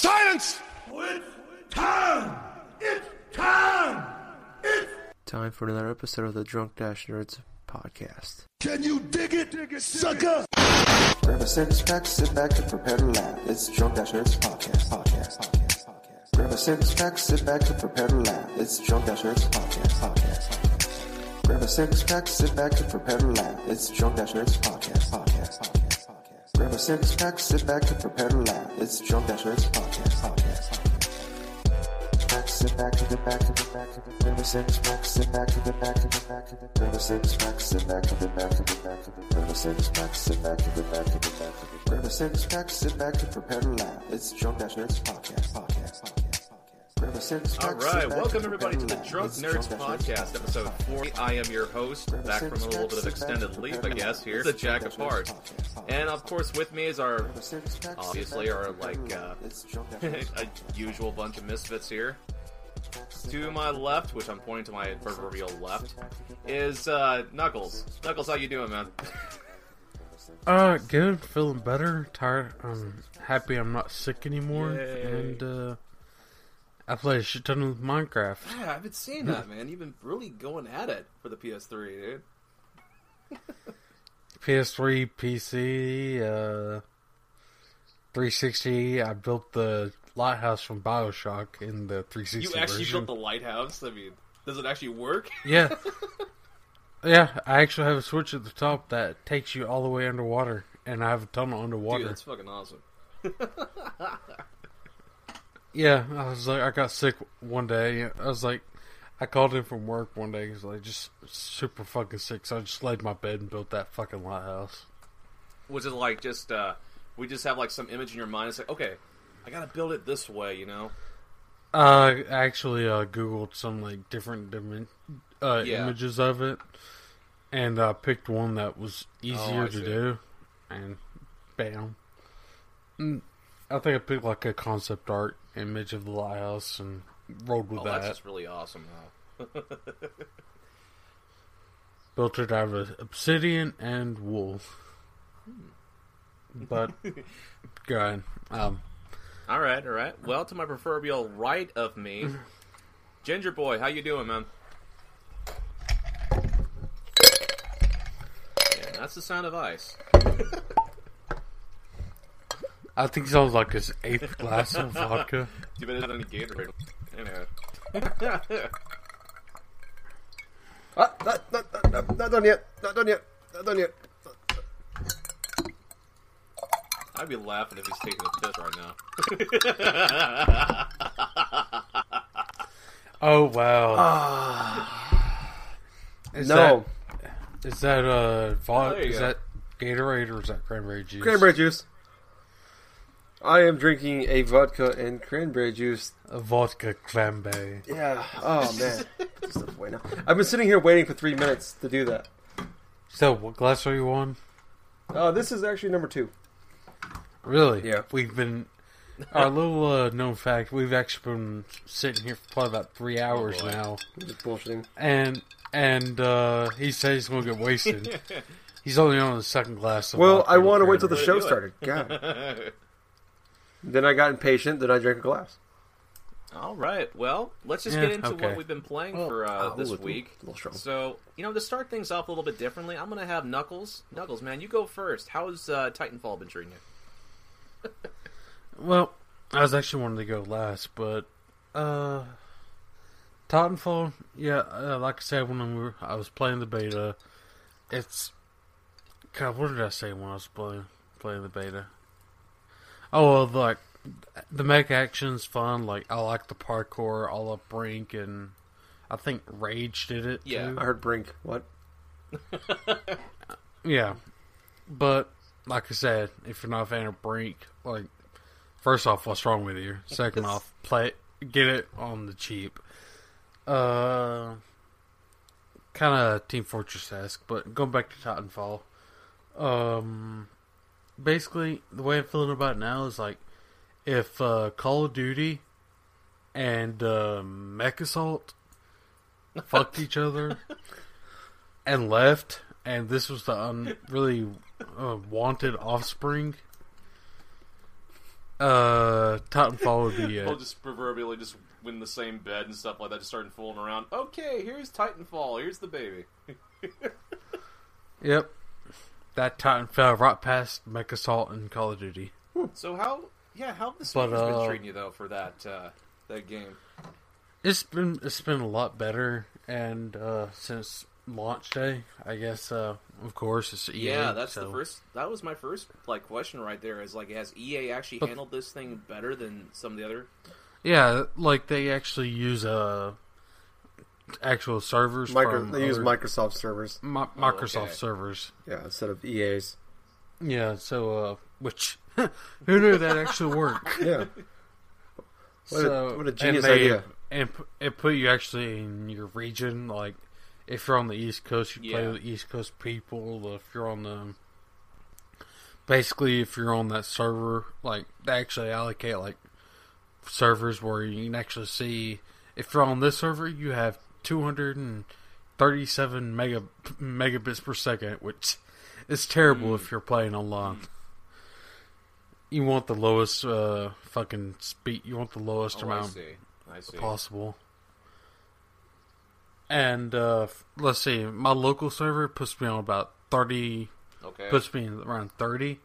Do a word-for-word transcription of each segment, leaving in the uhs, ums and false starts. Silence! It's time! It's time! It's time for another episode of the Drunk Dash Nerds Podcast. Can you dig it, dig it sucker? Grab a six pack, sit back, and prepare to laugh. It's Drunk Dash Nerds Podcast. Podcast. Podcast. Podcast. Grab a six pack, sit back, and prepare to laugh. It's Drunk Dash Nerds Podcast. Podcast. Podcast. Grab a six pack, sit back, and prepare to laugh. It's Drunk Dash Nerds Podcast. Podcast. Podcast. Grab a six pack, sit back and prepare to laugh. It's Drunk Dash Nerds Podcast. Podcast. Sit back and get back and get back and get back. Six pack, sit back and get back and get back and get back. Six pack, sit back and get back and get back and get back. Six pack, sit back and get back and get back and get back. Six pack, sit back and prepare to laugh. It's Drunk Dash Nerds Podcast. Podcast. Podcast. All right, welcome everybody to the Drunk Nerds Podcast, episode forty. I am your host, back from a little bit of extended leave, I guess. Here, the Jack Bauer. And of course, with me is our, obviously, our like uh, a usual bunch of misfits here. To my left, which I'm pointing to my proverbial left, is uh, Knuckles. Knuckles, how you doing, man? Uh, good. Feeling better. Tired. I'm happy I'm not sick anymore. Yay. And uh, I play a shit ton of Minecraft. Yeah, I've been seeing that, man. You've been really going at it for the P S three, dude. P S three, P C, uh, three sixty. I built the lighthouse from BioShock in the three sixty version. You actually version. built the lighthouse? I mean, does it actually work? Yeah. Yeah, I actually have a switch at the top that takes you all the way underwater, and I have a tunnel underwater. Dude, that's fucking awesome. Yeah, I was like, I got sick one day. I was like, I called in from work one day. He was like, just super fucking sick. So I just laid in my bed and built that fucking lighthouse. Was it like just, uh, we just have like some image in your mind? It's like, okay, I gotta build it this way, you know? Uh, I actually uh, Googled some like different dim- uh, yeah. images of it. And I uh, picked one that was easier oh, to see. do. And bam. And I think I picked like a concept art image of the lighthouse and rolled with oh, that. That's just really awesome, though. Built it out of obsidian and wool. Hmm. But, go ahead. Um, alright, alright. Well, to my proverbial right of me, Ginger Boy, how you doing, man? Yeah, that's the sound of ice. I think it sounds like his eighth glass of vodka. You better than a Gatorade. Anyway. ah, not, not, not, not done yet. Not done yet. Not done yet. I'd be laughing if he's taking a piss right now. Oh, wow. Uh, is no. That, is that, uh, vodka? Oh, is go. that Gatorade or is that cranberry juice? Cranberry juice. I am drinking a vodka and cranberry juice. A vodka cranberry. Yeah. Oh, man. I've been sitting here waiting for three minutes to do that. So, what glass are you on? Uh, this is actually number two. Really? Yeah. We've been... Our little uh, known fact, we've actually been sitting here for probably about three hours oh, now. Just bullshitting. And, and uh, he said he's going to get wasted. He's only on the second glass. Of well, I want to wait till the show started. God. Then I got impatient, then I drank a glass. Alright, well, let's just yeah, get into okay. what we've been playing well, for uh, oh, this little, week. Little so, you know, to start things off a little bit differently, I'm going to have Knuckles. Knuckles, man, you go first. How's uh, Titanfall been treating you? Well, I was actually wanting to go last, but uh, Titanfall, yeah, uh, like I said, when I was playing the beta, it's... God, what did I say when I was playing, playing the beta? Oh, well, like, the mech action's fun. Like, I like the parkour. I love Brink, and I think Rage did it, Yeah, too. I heard Brink. What? Yeah. But, like I said, if you're not a fan of Brink, like, first off, what's wrong with you? Second off, play it, get it on the cheap. Uh, kind of Team Fortress-esque, but going back to Titanfall, um... basically, the way I'm feeling about it now is like, if uh, Call of Duty and uh, Mech Assault fucked each other and left, and this was the un- really uh, wanted offspring, Uh, Titanfall would be it. We'll just proverbially just win the same bed and stuff like that, just starting fooling around. Okay, here's Titanfall. Here's the baby. Yep. That Titanfall right past Mech Assault and Call of Duty. So how, yeah, how have the Smackers uh, been treating you, though, for that, uh, that game? It's been, it's been a lot better, and, uh, since launch day, I guess, uh, of course, it's E A. Yeah, that's so. the first, that was my first, like, question right there, is, like, has E A actually but, handled this thing better than some of the other? Yeah, like, they actually use, uh, actual servers. Micro, from they other, use Microsoft servers. Mi- Microsoft oh, okay. servers. Yeah, instead of E A's. Yeah, so, uh, which, who knew that actually worked? Yeah. What, so, a, what a genius and they, idea. And it put you actually in your region, like, if you're on the East Coast, you yeah. play with East Coast people. If you're on the... Basically, if you're on that server, like, they actually allocate, like, servers where you can actually see... If you're on this server, you have two hundred thirty-seven mega, megabits per second, which is terrible mm. if you're playing online. Mm. You want the lowest uh, fucking speed. You want the lowest oh, amount I see. I see. possible. And uh, let's see, my local server puts me on about thirty. Okay. Puts me around thirty.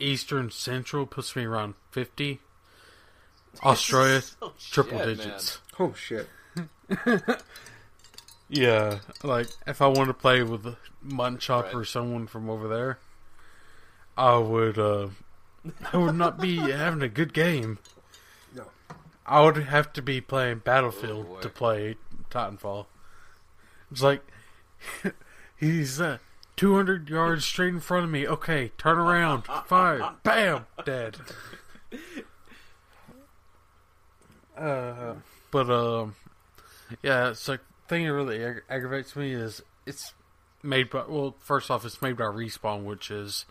Eastern Central puts me around fifty. Australia, oh, triple shit, digits. Man. Oh shit! Yeah, like if I wanted to play with Munchop right. or someone from over there, I would. Uh, I would not be having a good game. No, I would have to be playing Battlefield oh, to play Titanfall. It's like he's uh, two hundred yards straight in front of me. Okay, turn around, fire, bam, dead. Uh, but um, yeah, it's like thing that really ag- aggravates me is it's made by well, first off, it's made by Respawn, which is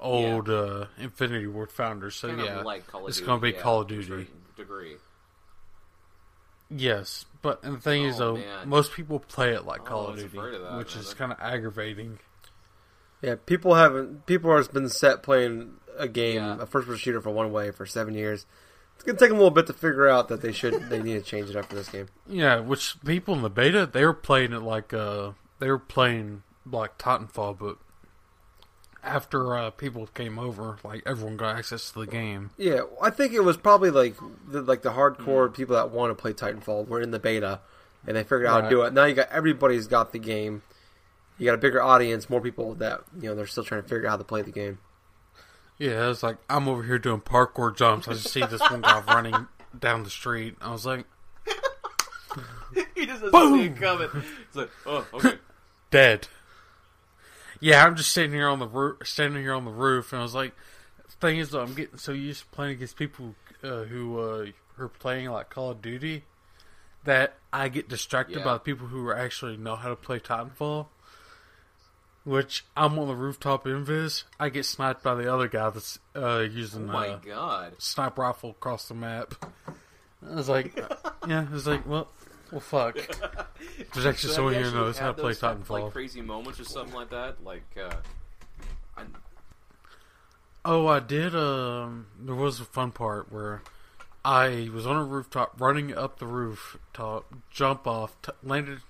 old yeah. uh, Infinity Ward founders. So kind yeah, like Call of it's Duty, gonna be yeah, Call of Duty degree. Yes, but and the thing oh, is, though, man. most people play it like oh, Call of Duty, of that, which man. is kind of aggravating. Yeah, people haven't. People have been set playing a game, yeah. a first-person shooter, for one way for seven years. It's gonna take them a little bit to figure out that they should they need to change it up for this game. Yeah, which people in the beta they were playing it like uh they were playing like Titanfall, but after uh, people came over, like everyone got access to the game. Yeah, I think it was probably like the, like the hardcore people that want to play Titanfall were in the beta, and they figured out right. how to do it. Now you got everybody's got the game. You got a bigger audience, more people that you know they're still trying to figure out how to play the game. Yeah, I was like, I'm over here doing parkour jumps. I just see this one guy running down the street. I was like... He just doesn't boom! see it coming. It's like, oh, okay. Dead. Yeah, I'm just sitting here on the roof, standing here on the roof, and I was like, the thing is, though, I'm getting so used to playing against people uh, who uh, are playing, like, Call of Duty, that I get distracted yeah. by the people who actually know how to play Titanfall. Which, I'm on the rooftop invis, I get sniped by the other guy that's uh, using oh my a God. sniper rifle across the map. I was like, yeah, I was like, well, well fuck. There's actually so someone here who knows how to play Titanfall. Like crazy moments or something like that? Like, uh... I... Oh, I did, um... there was a fun part where I was on a rooftop, running up the rooftop, jump off, t- landed,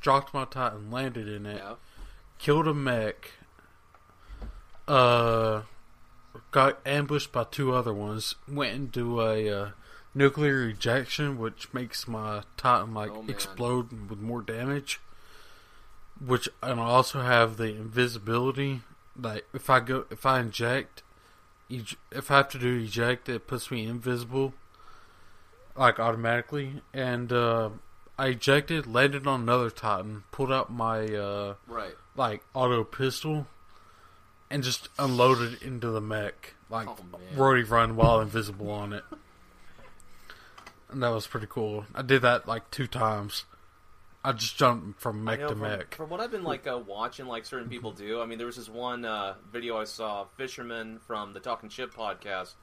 dropped my Titan, landed in it. Yeah. Killed a mech. Uh, got ambushed by two other ones. Went into a uh, nuclear ejection, which makes my Titan like oh, explode with more damage. Which and I also have the invisibility. Like if I go, if I inject, ej- if I have to do eject, it puts me invisible, like automatically. And uh, I ejected, landed on another Titan, pulled out my uh, right. like auto pistol and just unloaded into the mech like oh, roadie run while invisible on it, and that was pretty cool. I did that like two times. I just jumped from mech know, to from, mech from what I've been like uh, watching like certain people do. I mean there was this one uh, video I saw, Fisherman from the Talking Chip podcast,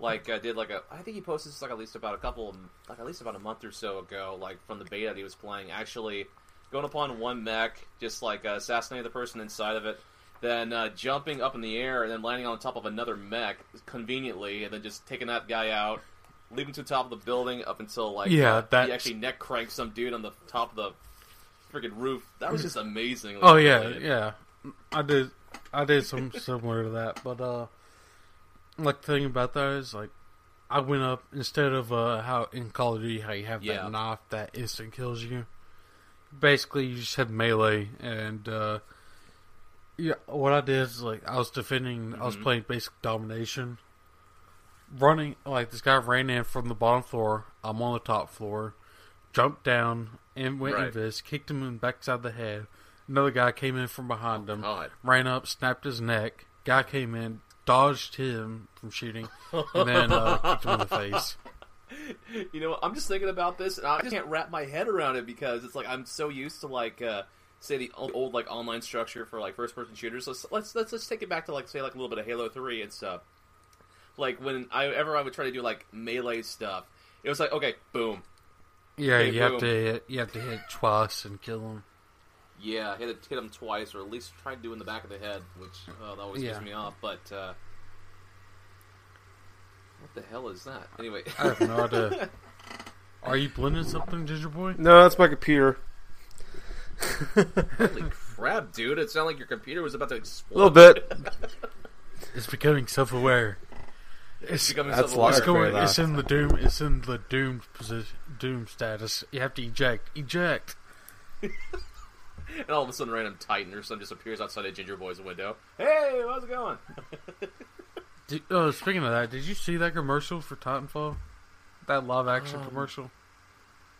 like uh, did like a I think he posted this like at least about a couple like at least about a month or so ago, like from the beta that he was playing, actually going upon one mech, just like uh, assassinating the person inside of it, than uh, jumping up in the air and then landing on top of another mech conveniently, and then just taking that guy out, leaping to the top of the building up until like yeah, uh, he actually neck cranked some dude on the top of the freaking roof. That was just amazing. Like, oh yeah, related. yeah. I did, I did something similar to that, but uh, like the thing about that is like I went up instead of uh, how in Call of Duty how you have yeah. that knife that instant kills you. Basically, you just had melee, and uh, yeah, what I did is like I was defending. Mm-hmm. I was playing basic domination. Running like this guy ran in from the bottom floor. I'm on the top floor, jumped down and went right. invis, kicked him in the backside of the head. Another guy came in from behind him, God. ran up, snapped his neck. Guy came in, dodged him from shooting, and then uh, kicked him in the face. You know, I'm just thinking about this, and I can't wrap my head around it because it's like I'm so used to like uh, say the old like online structure for like first person shooters. Let's let's let's, let's take it back to like say like a little bit of Halo three and stuff. Like, when I ever I would try to do, like, melee stuff, it was like, okay, boom. Yeah, okay, you boom. have to hit, you have to hit twice and kill him. Yeah, hit hit him twice, or at least try to do in the back of the head, which uh, that always yeah. pisses me off, but, uh... what the hell is that? Anyway. I have no idea. Are you blending something, Ginger Boy? No, that's my computer. Holy crap, dude. It sounded like your computer was about to explode. A little bit. It's becoming self-aware. It's, that's it's, going, it's in the doom. It's in the doomed position, doom status. You have to eject, eject. And all of a sudden, random Titan or something just appears outside of Ginger Boy's window. Hey, how's it going? did, oh, speaking of that, did you see that commercial for Titanfall? That live action um, commercial.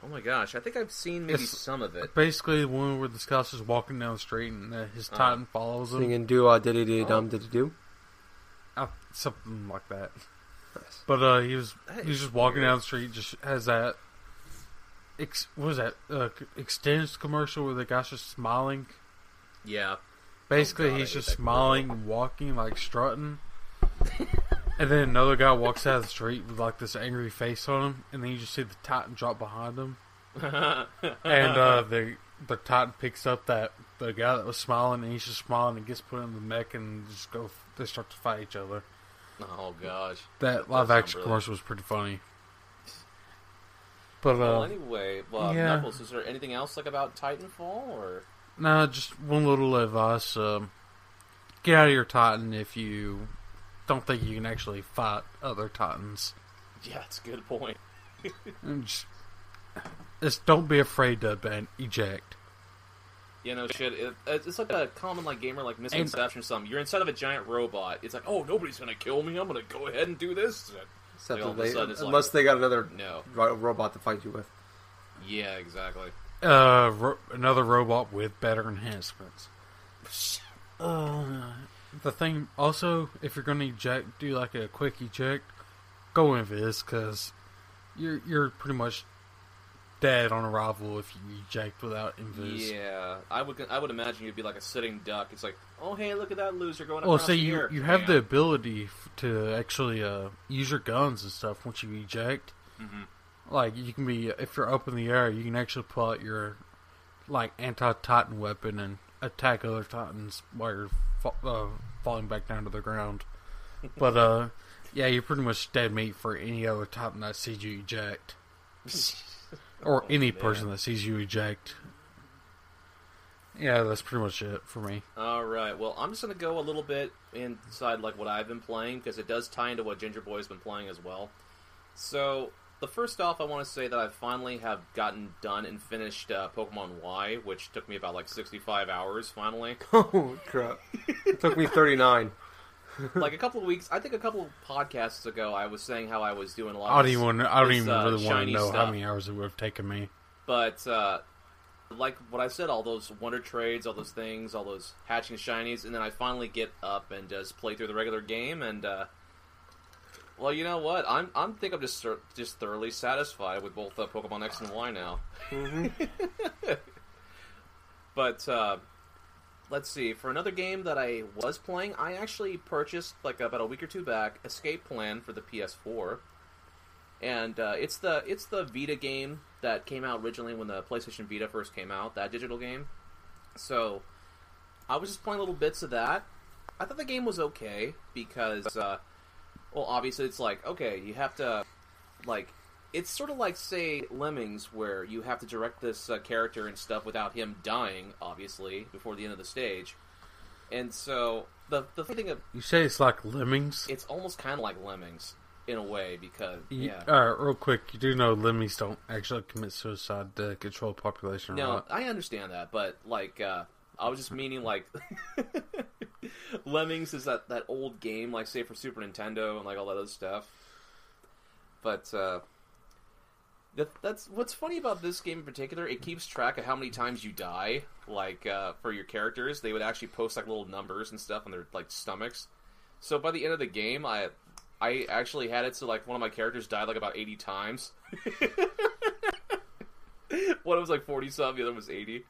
Oh my gosh, I think I've seen maybe it's some of it. Basically, the one where the Scouse is walking down the street and uh, his Titan um, follows him. Singing "Do I did it did dum did do." Something like that. But uh, he was he was just walking down the street, just has that ex, what was that uh, extended commercial where the guy's just smiling. Yeah. Basically, oh God, he's just smiling, and walking like strutting, and then another guy walks out of the street with like this angry face on him, and then you just see the Titan drop behind him, and uh, the the Titan picks up that the guy that was smiling, and he's just smiling, and gets put in the mech, and just go. They start to fight each other. Oh gosh, that live That's action commercial was pretty funny. But uh, well, anyway, well, yeah. Knuckles, is there anything else like about Titanfall or? No, nah, just one little advice: um, get out of your Titan if you don't think you can actually fight other Titans. Yeah, that's a good point. just, just don't be afraid to ban eject. You know, shit, it, it's like a common, like, gamer, like, misconception or something. You're inside of a giant robot. It's like, oh, nobody's gonna kill me. I'm gonna go ahead and do this. Except like, they, sudden, unless like, they got another no. robot to fight you with. Yeah, exactly. Uh, ro- another robot with better enhancements. uh, the thing, also, if you're gonna eject, do, like, a quick eject, go invis, because you're, you're pretty much dead on arrival if you eject without invis. Yeah, I would I would imagine you'd be like a sitting duck. It's like, oh hey, look at that loser going across the air. Well, so you, you have the ability to actually uh, use your guns and stuff once you eject. Mm-hmm. Like you can be if you're up in the air, you can actually pull out your like anti-Titan weapon and attack other Titans while you're fa- uh, falling back down to the ground. But uh, yeah, you're pretty much dead meat for any other Titan that sees you eject. Or oh, any man. person that sees you eject. Yeah, that's pretty much it for me. Alright, well, I'm just going to go a little bit inside like what I've been playing, because it does tie into what Ginger Boy's been playing as well. So, the first off, I want to say that I finally have gotten done and finished uh, Pokemon Y, which took me about like sixty-five hours, finally. Oh, crap. It took me thirty-nine. Like a couple of weeks, I think a couple of podcasts ago, I was saying how I was doing a lot of I don't even, want to, I don't this, even uh, really want to know stuff. how many hours it would have taken me. But, uh, like what I said, all those wonder trades, all those things, all those hatching shinies, and then I finally get up and just play through the regular game, and, uh, well, you know what? I I'm, I'm think I'm just just thoroughly satisfied with both uh, Pokemon X and Y now. Mm-hmm. But, uh... let's see, for another game that I was playing, I actually purchased, like, about a week or two back, Escape Plan for the P S four. And uh, it's the it's the Vita game that came out originally when the PlayStation Vita first came out, that digital game. So, I was just playing little bits of that. I thought the game was okay, because, uh, well, obviously it's like, okay, you have to, like, it's sort of like, say, Lemmings, where you have to direct this uh, character and stuff without him dying, obviously, before the end of the stage. And so, the the thing of... You say it's like Lemmings? It's almost kind of like Lemmings, in a way, because, you, yeah. Alright, real quick, you do know Lemmings don't actually commit suicide to control population, no, right? No, I understand that, but, like, uh, I was just meaning, like... Lemmings is that, that old game, like, say, for Super Nintendo and, like, all that other stuff. But, uh... That, that's what's funny about this game in particular, it keeps track of how many times you die, like, uh, for your characters. They would actually post, like, little numbers and stuff on their, like, stomachs. So by the end of the game, I... I actually had it so, like, one of my characters died, like, about eighty times. One was, like, forty-some, the other was eighty.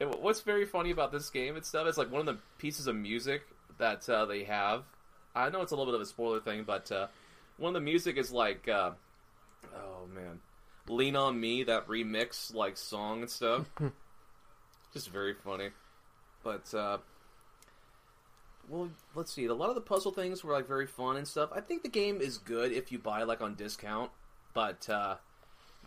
And what's very funny about this game and stuff, it's, like, one of the pieces of music that uh, they have. I know it's a little bit of a spoiler thing, but uh, one of the music is, like, uh, oh, man, Lean On Me, that remix, like, song and stuff. Just very funny. But, uh... well, let's see. A lot of the puzzle things were, like, very fun and stuff. I think the game is good if you buy, like, on discount, but uh,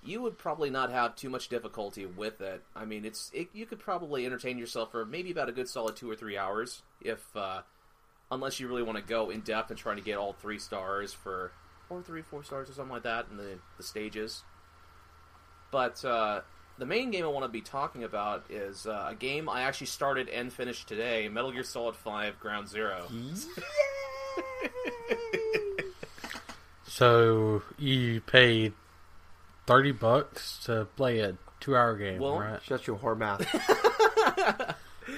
you would probably not have too much difficulty with it. I mean, it's it, you could probably entertain yourself for maybe about a good solid two or three hours, if uh, unless you really want to go in depth and try to get all three stars for or three, four stars or something like that in the the stages. But uh, the main game I want to be talking about is uh, a game I actually started and finished today, Metal Gear Solid five: Ground Zeroes. So, you paid thirty bucks to play a two-hour game, well, right? Shut your whore mouth.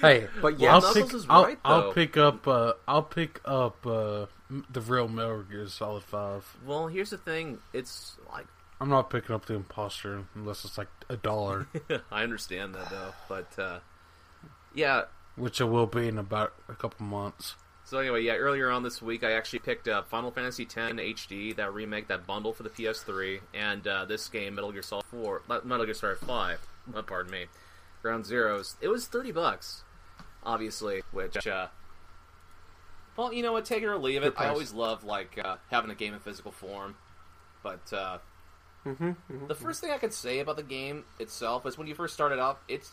Hey, but yeah, I'll, pick, is I'll, right, I'll pick up uh, I'll pick up uh, the real Metal Gear Solid five. Well, here's the thing, it's like I'm not picking up the imposter unless it's like a dollar. I understand that though, but uh, yeah, which it will be in about a couple months. So anyway, yeah, earlier on this week, I actually picked up Final Fantasy X H D, that remake, that bundle for the P S three, and uh, this game, Metal Gear Solid four, Metal Gear Solid five. Oh, pardon me, Ground Zeroes. It was thirty bucks, obviously. Which, uh, well, you know what, take it or leave it. I always love like uh, having a game in physical form, but. Uh, Mm-hmm, mm-hmm. The first thing I could say about the game itself is when you first start it up, it's...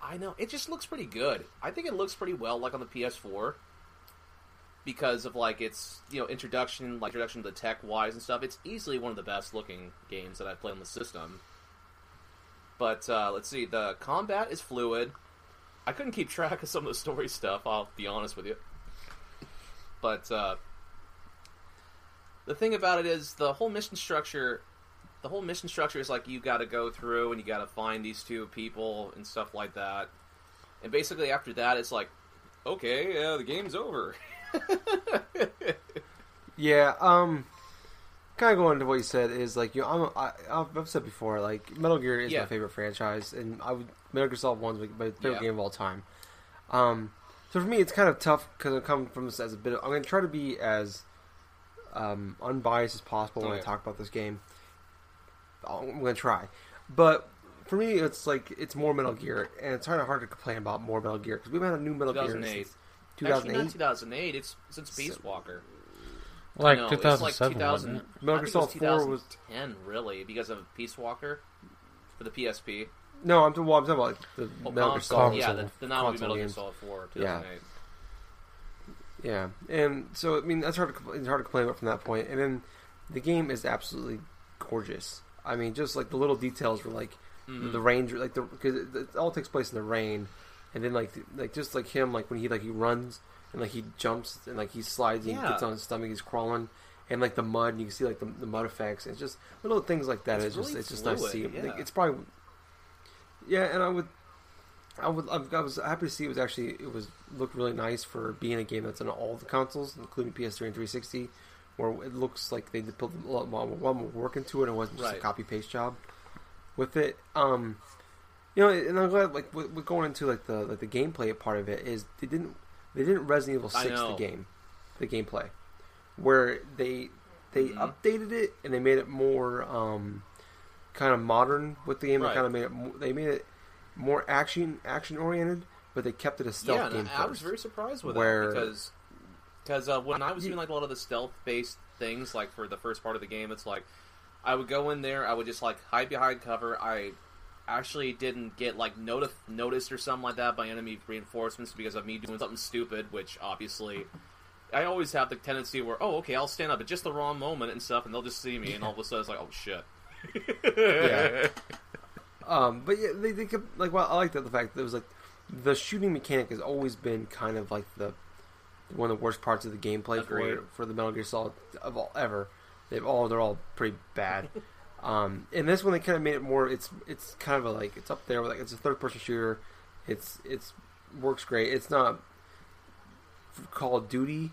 I know, it just looks pretty good. I think it looks pretty well, like, on the P S four. Because of, like, its, you know, introduction, like, introduction to the tech-wise and stuff. It's easily one of the best-looking games that I've played on the system. But, uh, let's see, the combat is fluid. I couldn't keep track of some of the story stuff, I'll be honest with you. But, uh... the thing about it is, the whole mission structure... The whole mission structure is like you got to go through and you got to find these two people and stuff like that. And basically after that, it's like, okay, uh, the game's over. Yeah, um, kind of going into what you said is like, you know, I'm, I, I've said before, like Metal Gear is yeah. my favorite franchise, and I would Metal Gear Solid one's my favorite yeah. game of all time. Um, so for me, it's kind of tough because I come from this as a bit. Of, I'm going to try to be as um, unbiased as possible oh, when yeah. I talk about this game. I'm going to try. But for me, it's like, it's more Metal Gear, and it's kind of hard to complain about more Metal Gear, because we've had a new Metal Gear since two thousand eight. Actually, not two thousand eight, it's since Peace Walker. Like, no, two thousand seven, it's like two thousand, Metal Gear Solid four was... two thousand ten, really, because of Peace Walker, for the P S P. No, I'm, well, I'm talking about like, the oh, Metal Gear Solid four. Yeah, the, the non Metal games. Gear Solid four, two thousand eight. Yeah. yeah, and so, I mean, that's hard to, it's hard to complain about from that point. And then, the game is absolutely gorgeous. I mean, just, like, the little details were, like, mm-hmm. the range, like, the because it, it all takes place in the rain, and then, like, the, like just, like, him, like, when he, like, he runs, and, like, he jumps, and, like, he slides, and yeah. he gets on his stomach, he's crawling, and, like, the mud, and you can see, like, the, the mud effects, it's just, little things like that, it's, it's really just, it's just fluid, nice to see. Yeah. Like, it's probably, yeah, and I would, I would, I was happy to see it was actually, it was, looked really nice for being a game that's on all the consoles, including P S three and three sixty, where it looks like they put a lot more, a lot more work into it. It wasn't just right. a copy-paste job with it. Um, you know, and I'm glad, like, we're going into, like, the like the gameplay part of it, is they didn't they didn't Resident Evil six the game, the gameplay, where they they mm-hmm. updated it and they made it more um, kind of modern with the game. Right. Kind of made it more, they made it more action action oriented, but they kept it a stealth yeah, game. Yeah, I first, was very surprised with where... that because because uh, when I was doing like a lot of the stealth based things, like for the first part of the game, it's like I would go in there, I would just like hide behind cover. I actually didn't get like notif- noticed or something like that by enemy reinforcements because of me doing something stupid, which obviously. I always have the tendency where, oh, okay, I'll stand up at just the wrong moment and stuff, and they'll just see me, and all of a sudden it's like, oh, shit. yeah. Um, but yeah, they, they could, like, well, I like that the fact that it was, like, the shooting mechanic has always been kind of, like, the one of the worst parts of the gameplay for, for the Metal Gear Solid of all, ever. They've all, they're all pretty bad. um, and this one, they kind of made it more, it's it's kind of a, like, it's up there, like, it's a third-person shooter. It's, it's, works great. It's not... Call of Duty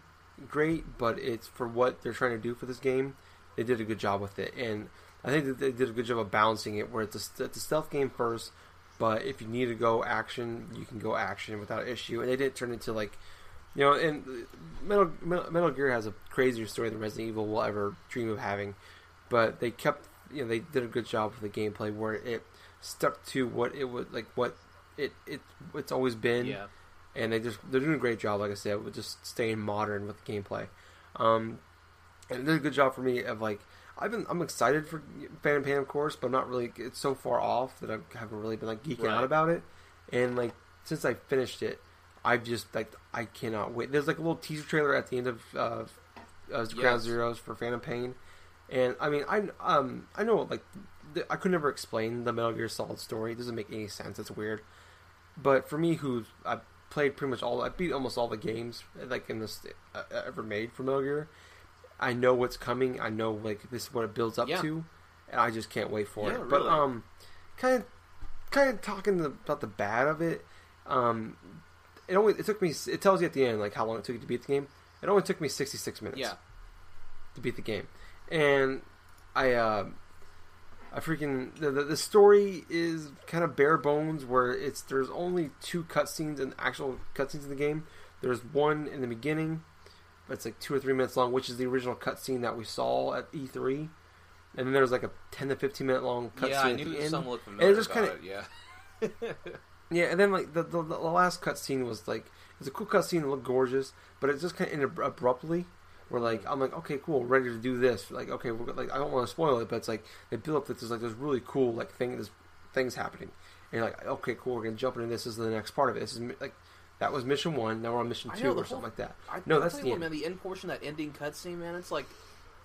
great, but it's for what they're trying to do for this game, they did a good job with it, and I think that they did a good job of balancing it where it's a, it's a stealth game first, but if you need to go action, you can go action without issue, and they didn't turn into like, you know, and Metal, Metal, Metal Gear has a crazier story than Resident Evil will ever dream of having, but they kept, you know, they did a good job with the gameplay where it stuck to what it was, like what it, it it's always been. Yeah. And they just, they're doing a great job, like I said, with just staying modern with the gameplay. Um, and they did a good job for me of, like, I've been, I'm excited for Phantom Pain, of course, but I'm not really, it's so far off that I haven't really been, like, geeking right. out about it. And, like, since I finished it, I've just, like, I cannot wait. There's, like, a little teaser trailer at the end of uh, uh, Ground Zeroes for Phantom Pain. And, I mean, I, um, I know, like, I could never explain the Metal Gear Solid story. It doesn't make any sense. It's weird. But for me, who's... I, played pretty much all, I beat almost all the games like in this uh, ever made for Metal Gear. I know what's coming. I know like this is what it builds up yeah. to, and I just can't wait for yeah, it. Really. But um, kind of, kind of talking the, about the bad of it. Um, it only it took me. It tells you at the end like how long it took you to beat the game. It only took me sixty-six minutes. Yeah. To beat the game, and I, uh, I freaking the, the the story is kind of bare bones where it's there's only two cutscenes and actual cutscenes in the game. There's one in the beginning, but it's like two or three minutes long, which is the original cutscene that we saw at E three. And then there's like a ten to fifteen minute long cutscene. Yeah, I knew some looked familiar. And it just kind of yeah, yeah. And then like the the, the last cutscene was like it's a cool cutscene, it looked gorgeous, but it just kind of ended abruptly. We're like, I'm like, okay, cool, ready to do this. Like, okay, we're like, I don't want to spoil it, but it's like they build up that there's like this really cool like thing, this thing's happening, and you're like, okay, cool, we're gonna jump into this. This is the next part of it. This is like that was mission one. Now we're on mission two know, or something whole, like that. I, no, I that's the end. Man, the end portion, that ending cutscene, man. It's like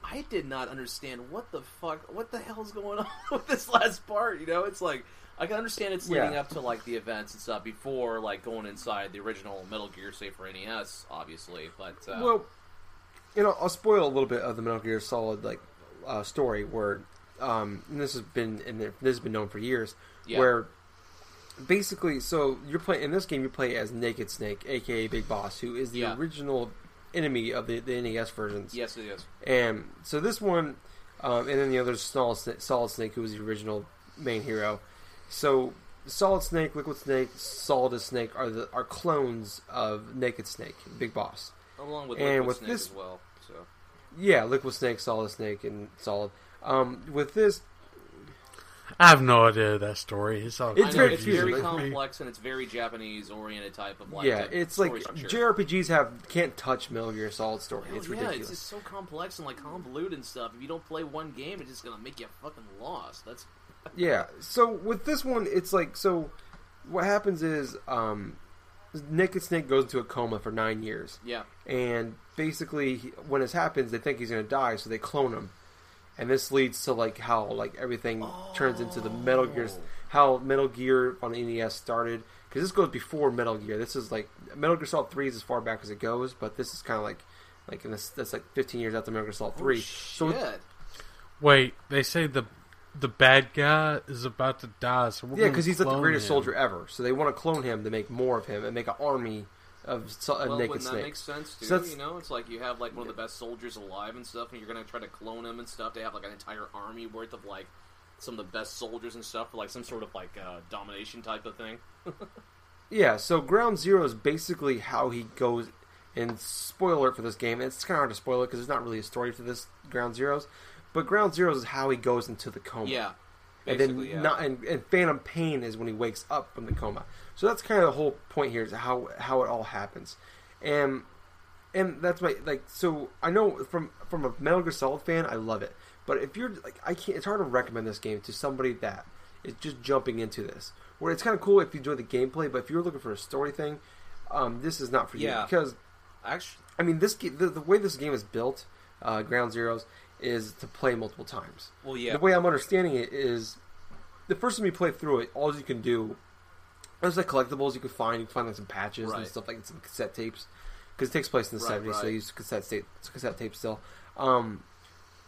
I did not understand what the fuck, what the hell's going on with this last part. You know, it's like I can understand it's leading yeah. up to like the events and stuff before like going inside the original Metal Gear, say for N E S, obviously, but uh, well. You know, I'll spoil a little bit of the Metal Gear Solid like uh, story where um, and this has been and this has been known for years. Yeah. Where basically, so you're playing in this game, you play as Naked Snake, aka Big Boss, who is the yeah. original enemy of the, the N E S versions. Yes, it is. And so this one, um, and then the other Solid, Solid Snake, who was the original main hero. So Solid Snake, Liquid Snake, Solid Snake are the are clones of Naked Snake, Big Boss. Along with Liquid Snake as well. So. Yeah, Liquid Snake, Solid Snake, and Solid. Um, with this... I have no idea that story. It's, all it's very, it's very like, complex, and it's very Japanese-oriented type of... Like, yeah, type it's like... Sure. J R P Gs have can't touch Metal Gear Solid story. Hell, it's yeah, ridiculous. It's just so complex and like convoluted and stuff. If you don't play one game, it's just going to make you fucking lost. That's... yeah, so with this one, it's like... So, what happens is... Um, Naked Snake goes into a coma for nine years. Yeah. And basically, when this happens, they think he's going to die, so they clone him. And this leads to, like, how, like, everything oh. turns into the Metal Gear... How Metal Gear on the N E S started. Because this goes before Metal Gear. This is, like... Metal Gear Solid three is as far back as it goes, but this is kind of, like... like in this, That's, like, fifteen years after Metal Gear Solid three. Oh, so shit. Wait, they say the... The bad guy is about to die. So we're yeah, because he's like the greatest him. soldier ever. So they want to clone him to make more of him and make an army of so- well, Naked wouldn't Snake. That makes sense, too. So you know, it's like you have like one yeah. of the best soldiers alive and stuff, and you're going to try to clone him and stuff. They have like an entire army worth of like some of the best soldiers and stuff for like some sort of like uh, domination type of thing. yeah, so Ground Zero is basically how he goes. And spoiler for this game, it's kind of hard to spoil it because there's not really a story for this Ground Zeroes. But Ground Zeroes is how he goes into the coma. Yeah. Basically, and then yeah. not, and, and Phantom Pain is when he wakes up from the coma. So that's kind of the whole point here, is how how it all happens, and and that's my like. So I know from from a Metal Gear Solid fan, I love it. But if you're like, I can't. It's hard to recommend this game to somebody that is just jumping into this. Where it's kind of cool if you enjoy the gameplay, but if you're looking for a story thing, um, this is not for yeah. you, because actually, I mean, this the, the way this game is built, uh, Ground Zeroes, is to play multiple times. Well, yeah. The way I'm understanding it is, the first time you play through it, all you can do is like collectibles you can find. You can find like some patches right. and stuff like some cassette tapes, because it takes place in the right, seventies, right. so they use cassette tape, cassette tapes still. Um,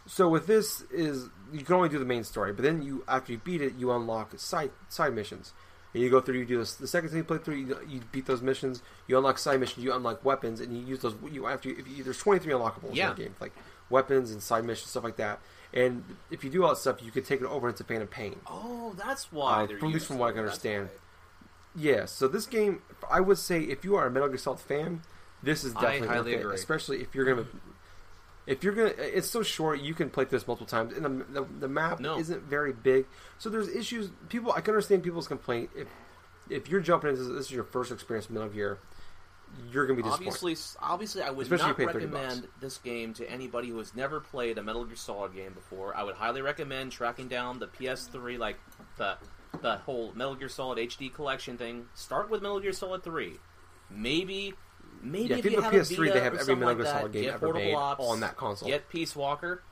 so with this is you can only do the main story, but then you after you beat it, you unlock side side missions. And you go through, you do this. The second time you play through, you, you beat those missions. You unlock side missions, you unlock weapons, and you use those. You after you, if you, there's twenty-three unlockables yeah. in the game, like weapons and side missions, stuff like that. And if you do all that stuff, you can take it over into Phantom Pain. Oh, that's why. Uh, at least from what I can understand. Yeah. So this game, I would say, if you are a Metal Gear Solid fan, this is definitely I highly agree. Especially if you're gonna, if you're gonna, it's so short, you can play this multiple times, and the the, the map no. isn't very big. So there's issues. People, I can understand people's complaint if if you're jumping into this, this is your first experience with Metal Gear. You're going to be disappointed. Obviously, obviously I would Especially not recommend this game to anybody who has never played a Metal Gear Solid game before. I would highly recommend tracking down the P S three, like the the whole Metal Gear Solid H D collection thing. Start with Metal Gear Solid three. Maybe, maybe yeah, if you have P S three, a they have every Metal Gear Solid like that, game ever made ops, on that console. Get Peace Walker.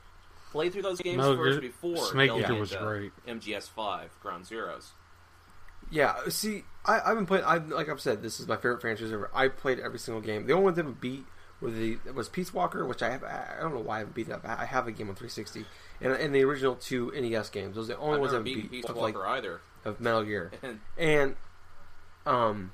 Play through those games Metal first Gear, before Snake Eater was great. M G S five, Ground Zeroes. Yeah, see, I, I've been playing. I've, like I've said, this is my favorite franchise ever. I played every single game. The only one that didn't beat were the, was Peace Walker, which I have. I don't know why I haven't beat up. I have a game on three sixty, and, and the original two N E S games. Those are the only I've ones that beat Peace Walker like, either of Metal Gear. And um,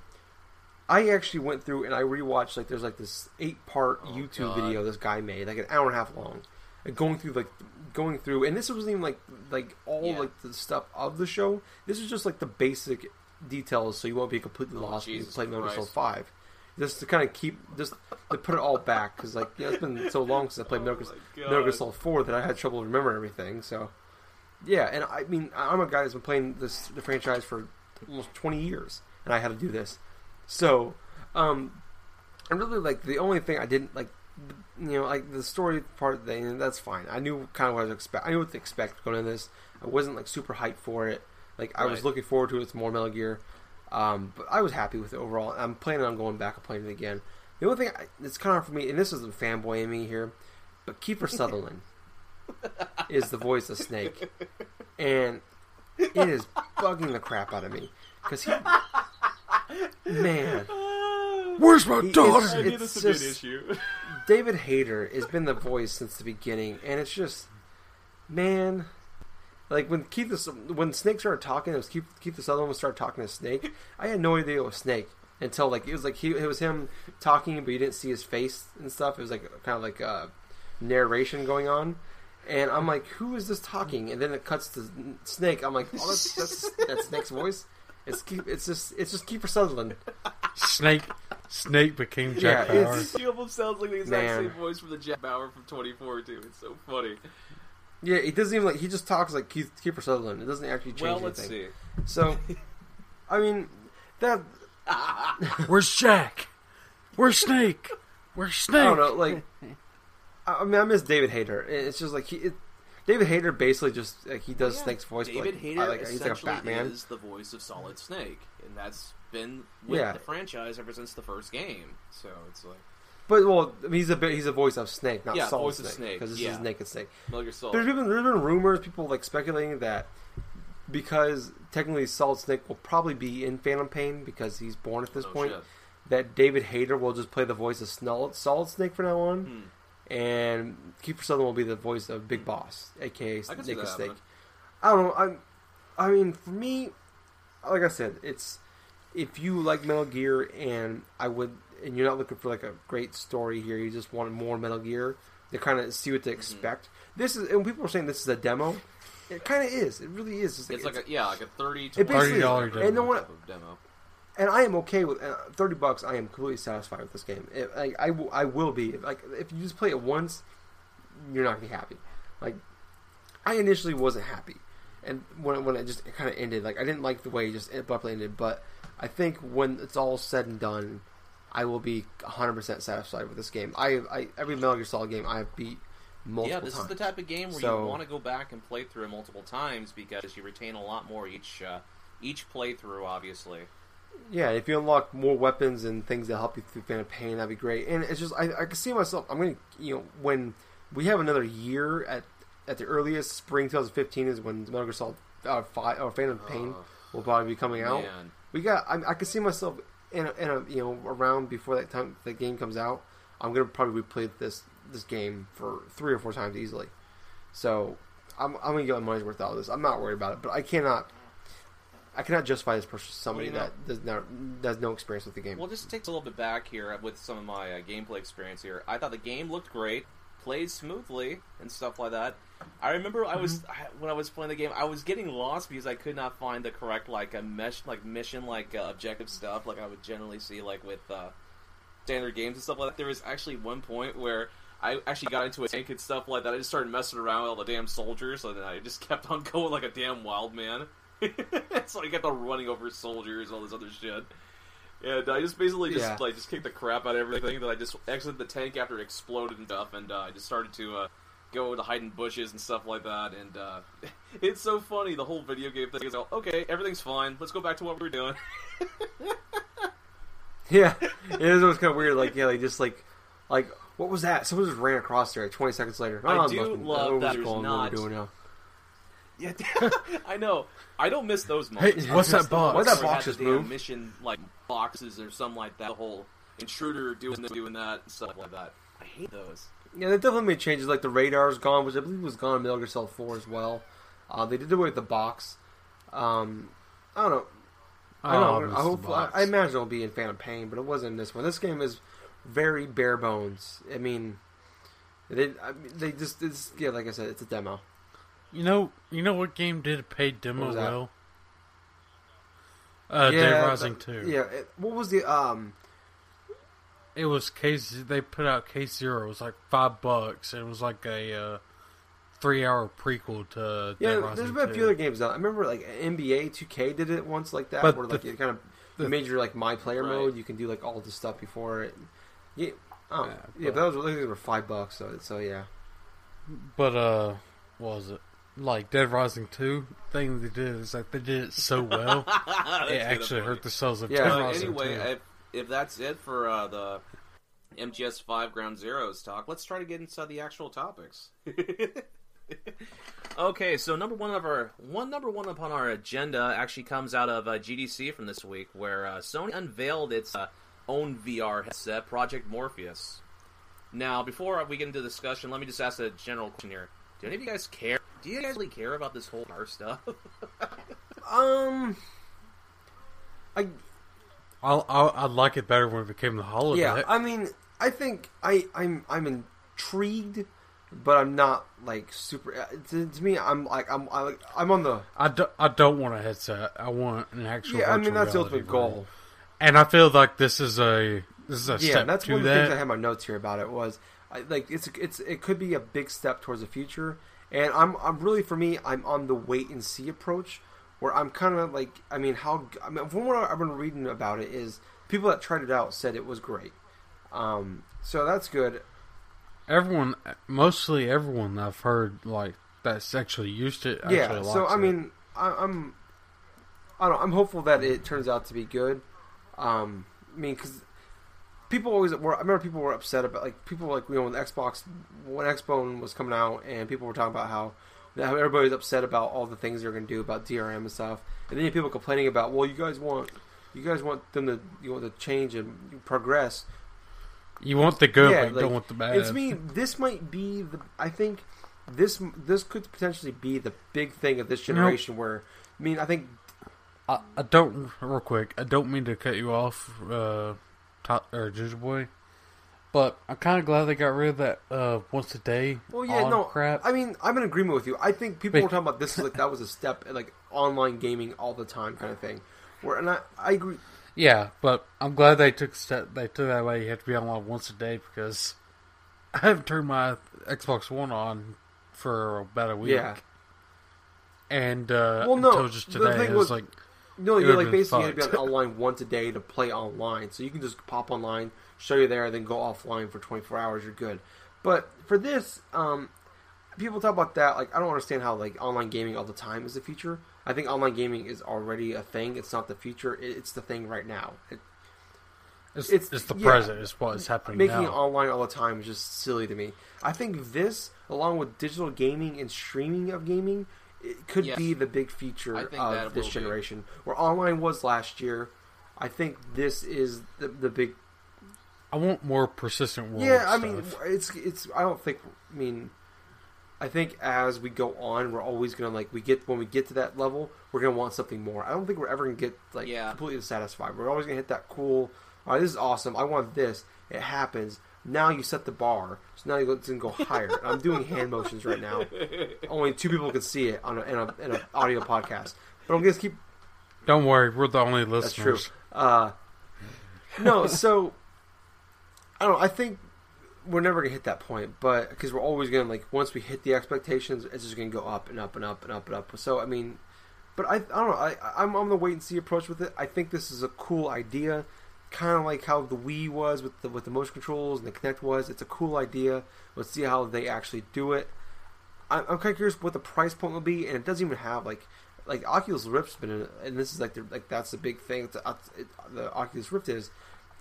I actually went through and I rewatched. Like, there's like this eight part oh, YouTube God. video this guy made, like an hour and a half long, like, going through like. Going through, and this wasn't even like like all yeah. like the stuff of the show. This is just like the basic details, so you won't be completely oh, lost Jesus when you play Metal Gear Solid Five. Just to kind of keep, just to put it all back, because like yeah, it's been so long since I played oh Metal, Metal Gear Solid Four that I had trouble remembering everything. So yeah, and I mean I'm a guy that's been playing this the franchise for almost twenty years, and I had to do this. So um, I really like the only thing I didn't like. You know, like the story part of the thing, that's fine. I knew kind of what I was expect. I knew what to expect going into this. I wasn't like super hyped for it. Like I right. was looking forward to it. It's more Metal Gear, um, but I was happy with it overall. I'm planning on going back and playing it again. The only thing I, it's kind of hard for me, and this is a fanboy in me here, but Kiefer Sutherland is the voice of Snake, and it is bugging the crap out of me because he, man. Where's my daughter? It's, I knew this would be an issue. David Hayter has been the voice since the beginning, and it's just, man, like when Keith when Snake started talking, it was Keith, Keith Sutherland would start talking to Snake. I had no idea it was Snake until like it was like he it was him talking, but you didn't see his face and stuff. It was like kind of like uh, narration going on, and I'm like, who is this talking? And then it cuts to Snake. I'm like, oh, that's that's, that's Snake's voice. It's keep, it's just it's just Kiefer Sutherland. Snake Snake became Jack yeah, Bauer. He almost sounds like the exact Man. same voice from the Jack Bauer from twenty-four too. It's so funny. Yeah, he doesn't even like he just talks like Keith, Kiefer Sutherland. It doesn't actually change well, anything. Well, let's see. So, I mean, that where's Jack? Where's Snake? Where's Snake? I don't know. Like, I mean, I miss David Hayter. It's just like he. It, David Hayter basically just like, he does yeah, Snake's voice. David like, Hayter like, essentially he's like a Batman. is the voice of Solid Snake, and that's been with yeah. the franchise ever since the first game. So it's like, but well, I mean, he's a he's a voice of Snake, not yeah, Solid voice Snake, Snake because this yeah. is Naked Snake. There's been there's been rumors, people like speculating that because technically Solid Snake will probably be in Phantom Pain because he's born at this oh, point. Shit. That David Hayter will just play the voice of Snol- Solid Snake from now on. Hmm. And Kiefer Sutherland will be the voice of Big Boss, aka Naked Snake. I don't know. I'm, I mean, for me, like I said, it's if you like Metal Gear, and I would, and you're not looking for like a great story here, you just want more Metal Gear to kind of see what to expect. Mm-hmm. This is, and people are saying this is a demo. It kind of is. It really is. It's like, it's like it's, a yeah, like a thirty to thirty dollar demo. And, no one, demo. and I am okay with uh, thirty bucks. I am completely satisfied with this game. It, I, I, w- I will be. Like if you just play it once, you're not gonna be happy. Like I initially wasn't happy. and when it, when it just kind of ended, like, I didn't like the way it just abruptly ended, but I think when it's all said and done, I will be one hundred percent satisfied with this game. I, I every Metal Gear Solid game I have beat multiple times. Yeah, this times. is the type of game where so, you want to go back and play through it multiple times because you retain a lot more each uh, each playthrough, obviously. Yeah, if you unlock more weapons and things that help you through Phantom Pain, that'd be great. And it's just, I, I can see myself, I'm going to, you know, when we have another year at at the earliest, spring twenty fifteen is when Metal Gear Solid uh, five, or Phantom Pain oh, will probably be coming out. Man. We got, I, I can see myself in a, in a, you know, around before that time the game comes out, I'm going to probably replay this this game for three or four times easily. So, I'm, I'm going to get my money's worth out of this. I'm not worried about it, but I cannot... I cannot justify this purchase to somebody well, you know, that does not does no experience with the game. Well, this takes a little bit back here with some of my uh, gameplay experience here. I thought the game looked great, played smoothly, and stuff like that. I remember mm-hmm. I was I, when I was playing the game, I was getting lost because I could not find the correct like a mesh like mission like uh, objective stuff like I would generally see like with uh, standard games and stuff like that. There was actually one point where I actually got into a tank and stuff like that. I just started messing around with all the damn soldiers, and then I just kept on going like a damn wild man. So I kept on running over soldiers, all this other shit, and I just basically just yeah. like just kicked the crap out of everything. Then I just exited the tank after it exploded and stuff, and uh, I just started to uh, go to hide in bushes and stuff like that. And uh, it's so funny the whole video game thing is all okay, everything's fine. Let's go back to what we were doing. Yeah, it was always kind of weird. Like yeah, like just like like what was that? Someone just ran across there. Like, Twenty seconds later, oh, I, I do looking, love that. There's not. Doing now. Yeah, I know. I don't miss those moments. Hey, what's that box? What's that box just moved? Mission like boxes or something like that. The whole intruder doing this, doing that, and stuff like that. I hate those. Yeah, they definitely made changes. Like the radar's gone, which I believe was gone in Metal Gear Solid four as well. Uh, they did away with the box. Um, I don't know. I don't. know. I, hope, I, I imagine it'll be in Phantom Pain, but it wasn't in this one. This game is very bare bones. I mean, they I mean, they just it's, yeah, like I said, it's a demo. You know, you know what game did a paid demo well? Uh, yeah, Dead Rising two. Yeah. It, what was the um? It was case. They put out Case Zero. It was like five bucks. It was like a uh, three-hour prequel to. Yeah, Dead Rising there's been two. A few other games out. I remember like N B A two K did it once like that, but where the, like it kind of the, made your like my player right. mode. You can do like all the stuff before it. Yeah. Oh, yeah. yeah but, that was those were five bucks. So, so yeah. But uh, what was it? Like Dead Rising two thing they did is like they did it so well it actually hurt the sales of yeah. Dead uh, Rising anyway, two. Anyway, if, if that's it for uh, the M G S five Ground Zeroes talk, let's try to get inside the actual topics. Okay, so number one of our one number one upon our agenda actually comes out of uh, G D C from this week, where uh, Sony unveiled its uh, own V R headset, Project Morpheus. Now, before we get into the discussion, let me just ask a general question here: do any of you guys care? Do you guys really care about this whole V R stuff? um, I, I'll, I'll, I'd like it better when it became the holodeck. Yeah, I mean, I think I, I'm, I'm intrigued, but I'm not like super. To, to me, I'm like, I'm, I, I'm on the. I don't, I don't want a headset. I want an actual. Yeah, I mean that's the ultimate goal. And I feel like this is a, this is a yeah, step to that. Yeah, that's one of the things I had my notes here about. It was I, like it's, it's, it could be a big step towards the future. And I'm, I'm really, for me, I'm on the wait and see approach, where I'm kind of like, I mean, how, I mean, from what I've been reading about it is people that tried it out said it was great, um, so that's good. Everyone, mostly everyone I've heard like that's actually used to. Actually yeah, so I mean, I, I'm, I don't, I'm hopeful that it turns out to be good. Um, I mean, because people always were. I remember people were upset about like people like you know when the Xbox when Xbone was coming out and people were talking about how everybody was upset about all the things they're going to do about D R M and stuff, and then you had people complaining about well you guys want you guys want them to you want know, to change and progress. You want the good, yeah, but you like, don't want the bad. It's me. This might be the. I think this this could potentially be the big thing of this generation. You know, where I mean I think I, I don't real quick. I don't mean to cut you off. Uh, Top, or Ginger Boy, but I'm kind of glad they got rid of that uh, once a day. Well, yeah, no, crap. I mean, I'm in agreement with you. I think people Wait. were talking about this as like that was a step in like online gaming all the time kind of thing. Where and I, I agree. Yeah, but I'm glad they took step. They took that way. You have to be online once a day because I haven't turned my Xbox One on for about a week. Yeah. and uh, well, no, until just today, the thing it was, was like no, you're like basically fucked. You have to be online once a day to play online, so you can just pop online, show you there, and then go offline for twenty-four hours. You're good. But for this, um, people talk about that. Like, I don't understand how like online gaming all the time is a feature. I think online gaming is already a thing. It's not the future. It's the thing right now. It, it's, it's, it's the yeah, present. It's what is happening making now. Making it online all the time is just silly to me. I think this, along with digital gaming and streaming of gaming, it could yes. be the big feature of this generation. Be. Where online was last year, I think this is the, the big... I want more persistent world Yeah, I stuff. mean, it's it's. I don't think... I mean... I think as we go on, we're always going to, like, we get, when we get to that level, we're going to want something more. I don't think we're ever going to get, like, yeah. completely satisfied. We're always going to hit that cool, all right, this is awesome, I want this, it happens. Now you set the bar, so now it's going to go higher. I'm doing hand motions right now. Only two people can see it on a, in, a, in an audio podcast. But I'm going to keep... Don't worry, we're the only listeners. That's true. Uh, no, so, I don't know, I think... We're never going to hit that point, but because we're always going to, like, once we hit the expectations, it's just going to go up and up and up and up and up. So, I mean, but I, I don't know. I, I'm on the wait-and-see approach with it. I think this is a cool idea, kind of like how the Wii was with the, with the motion controls and the Kinect was. It's a cool idea. Let's see how they actually do it. I'm, I'm kind of curious what the price point will be, and it doesn't even have, like, like Oculus Rift's been in it, and this is, like, the, like that's the big thing. It's, it, the Oculus Rift is,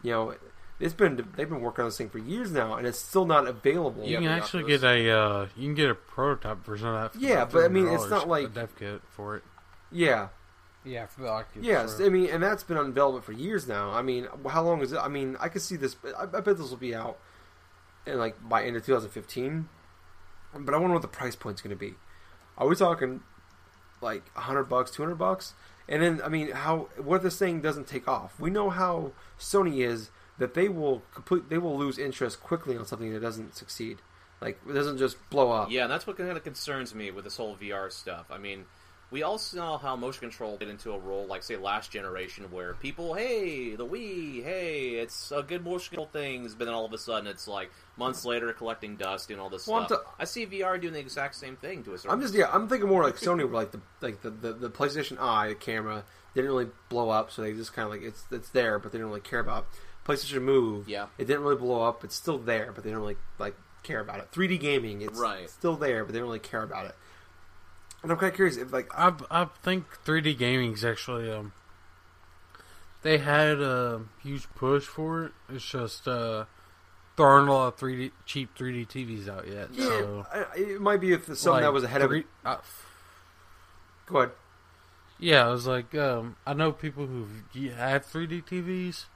you know... It's been they've been working on this thing for years now, and it's still not available. You can actually Oculus. get a uh, you can get a prototype version of that. For yeah, but I mean, it's not like a dev kit for it. Yeah, yeah, for the Oculus. Yes, I mean, and that's been on development for years now. I mean, how long is it? I mean, I could see this. I, I bet this will be out in like by end of twenty fifteen. But I wonder what the price point's going to be. Are we talking like a hundred bucks, two hundred bucks? And then I mean, how what if this thing doesn't take off? We know how Sony is. That they will complete, they will lose interest quickly on something that doesn't succeed, like it doesn't just blow up. Yeah, and that's what kind of concerns me with this whole V R stuff. I mean, we all saw how motion control did into a role, like say last generation, where people, hey, the Wii, hey, it's a good motion control things, but then all of a sudden it's like months later collecting dust and all this well, stuff. To, I see V R doing the exact same thing to a certain. I'm just yeah, I'm thinking more like Sony, where like the like the the, the PlayStation Eye the camera didn't really blow up, so they just kind of like it's it's there, but they don't really care about it. PlayStation Move, yeah. It didn't really blow up. It's still there, but they don't really like care about it. three D gaming, it's right. still there, but they don't really care about it. And I'm kind of curious if like I I think three D gaming is actually um they had a huge push for it. It's just uh there aren't a lot of three D cheap three D T Vs out yet. Yeah, so it might be if something like that was ahead three, of it. Uh, Go ahead. Yeah, I was like um I know people who had three D T Vs.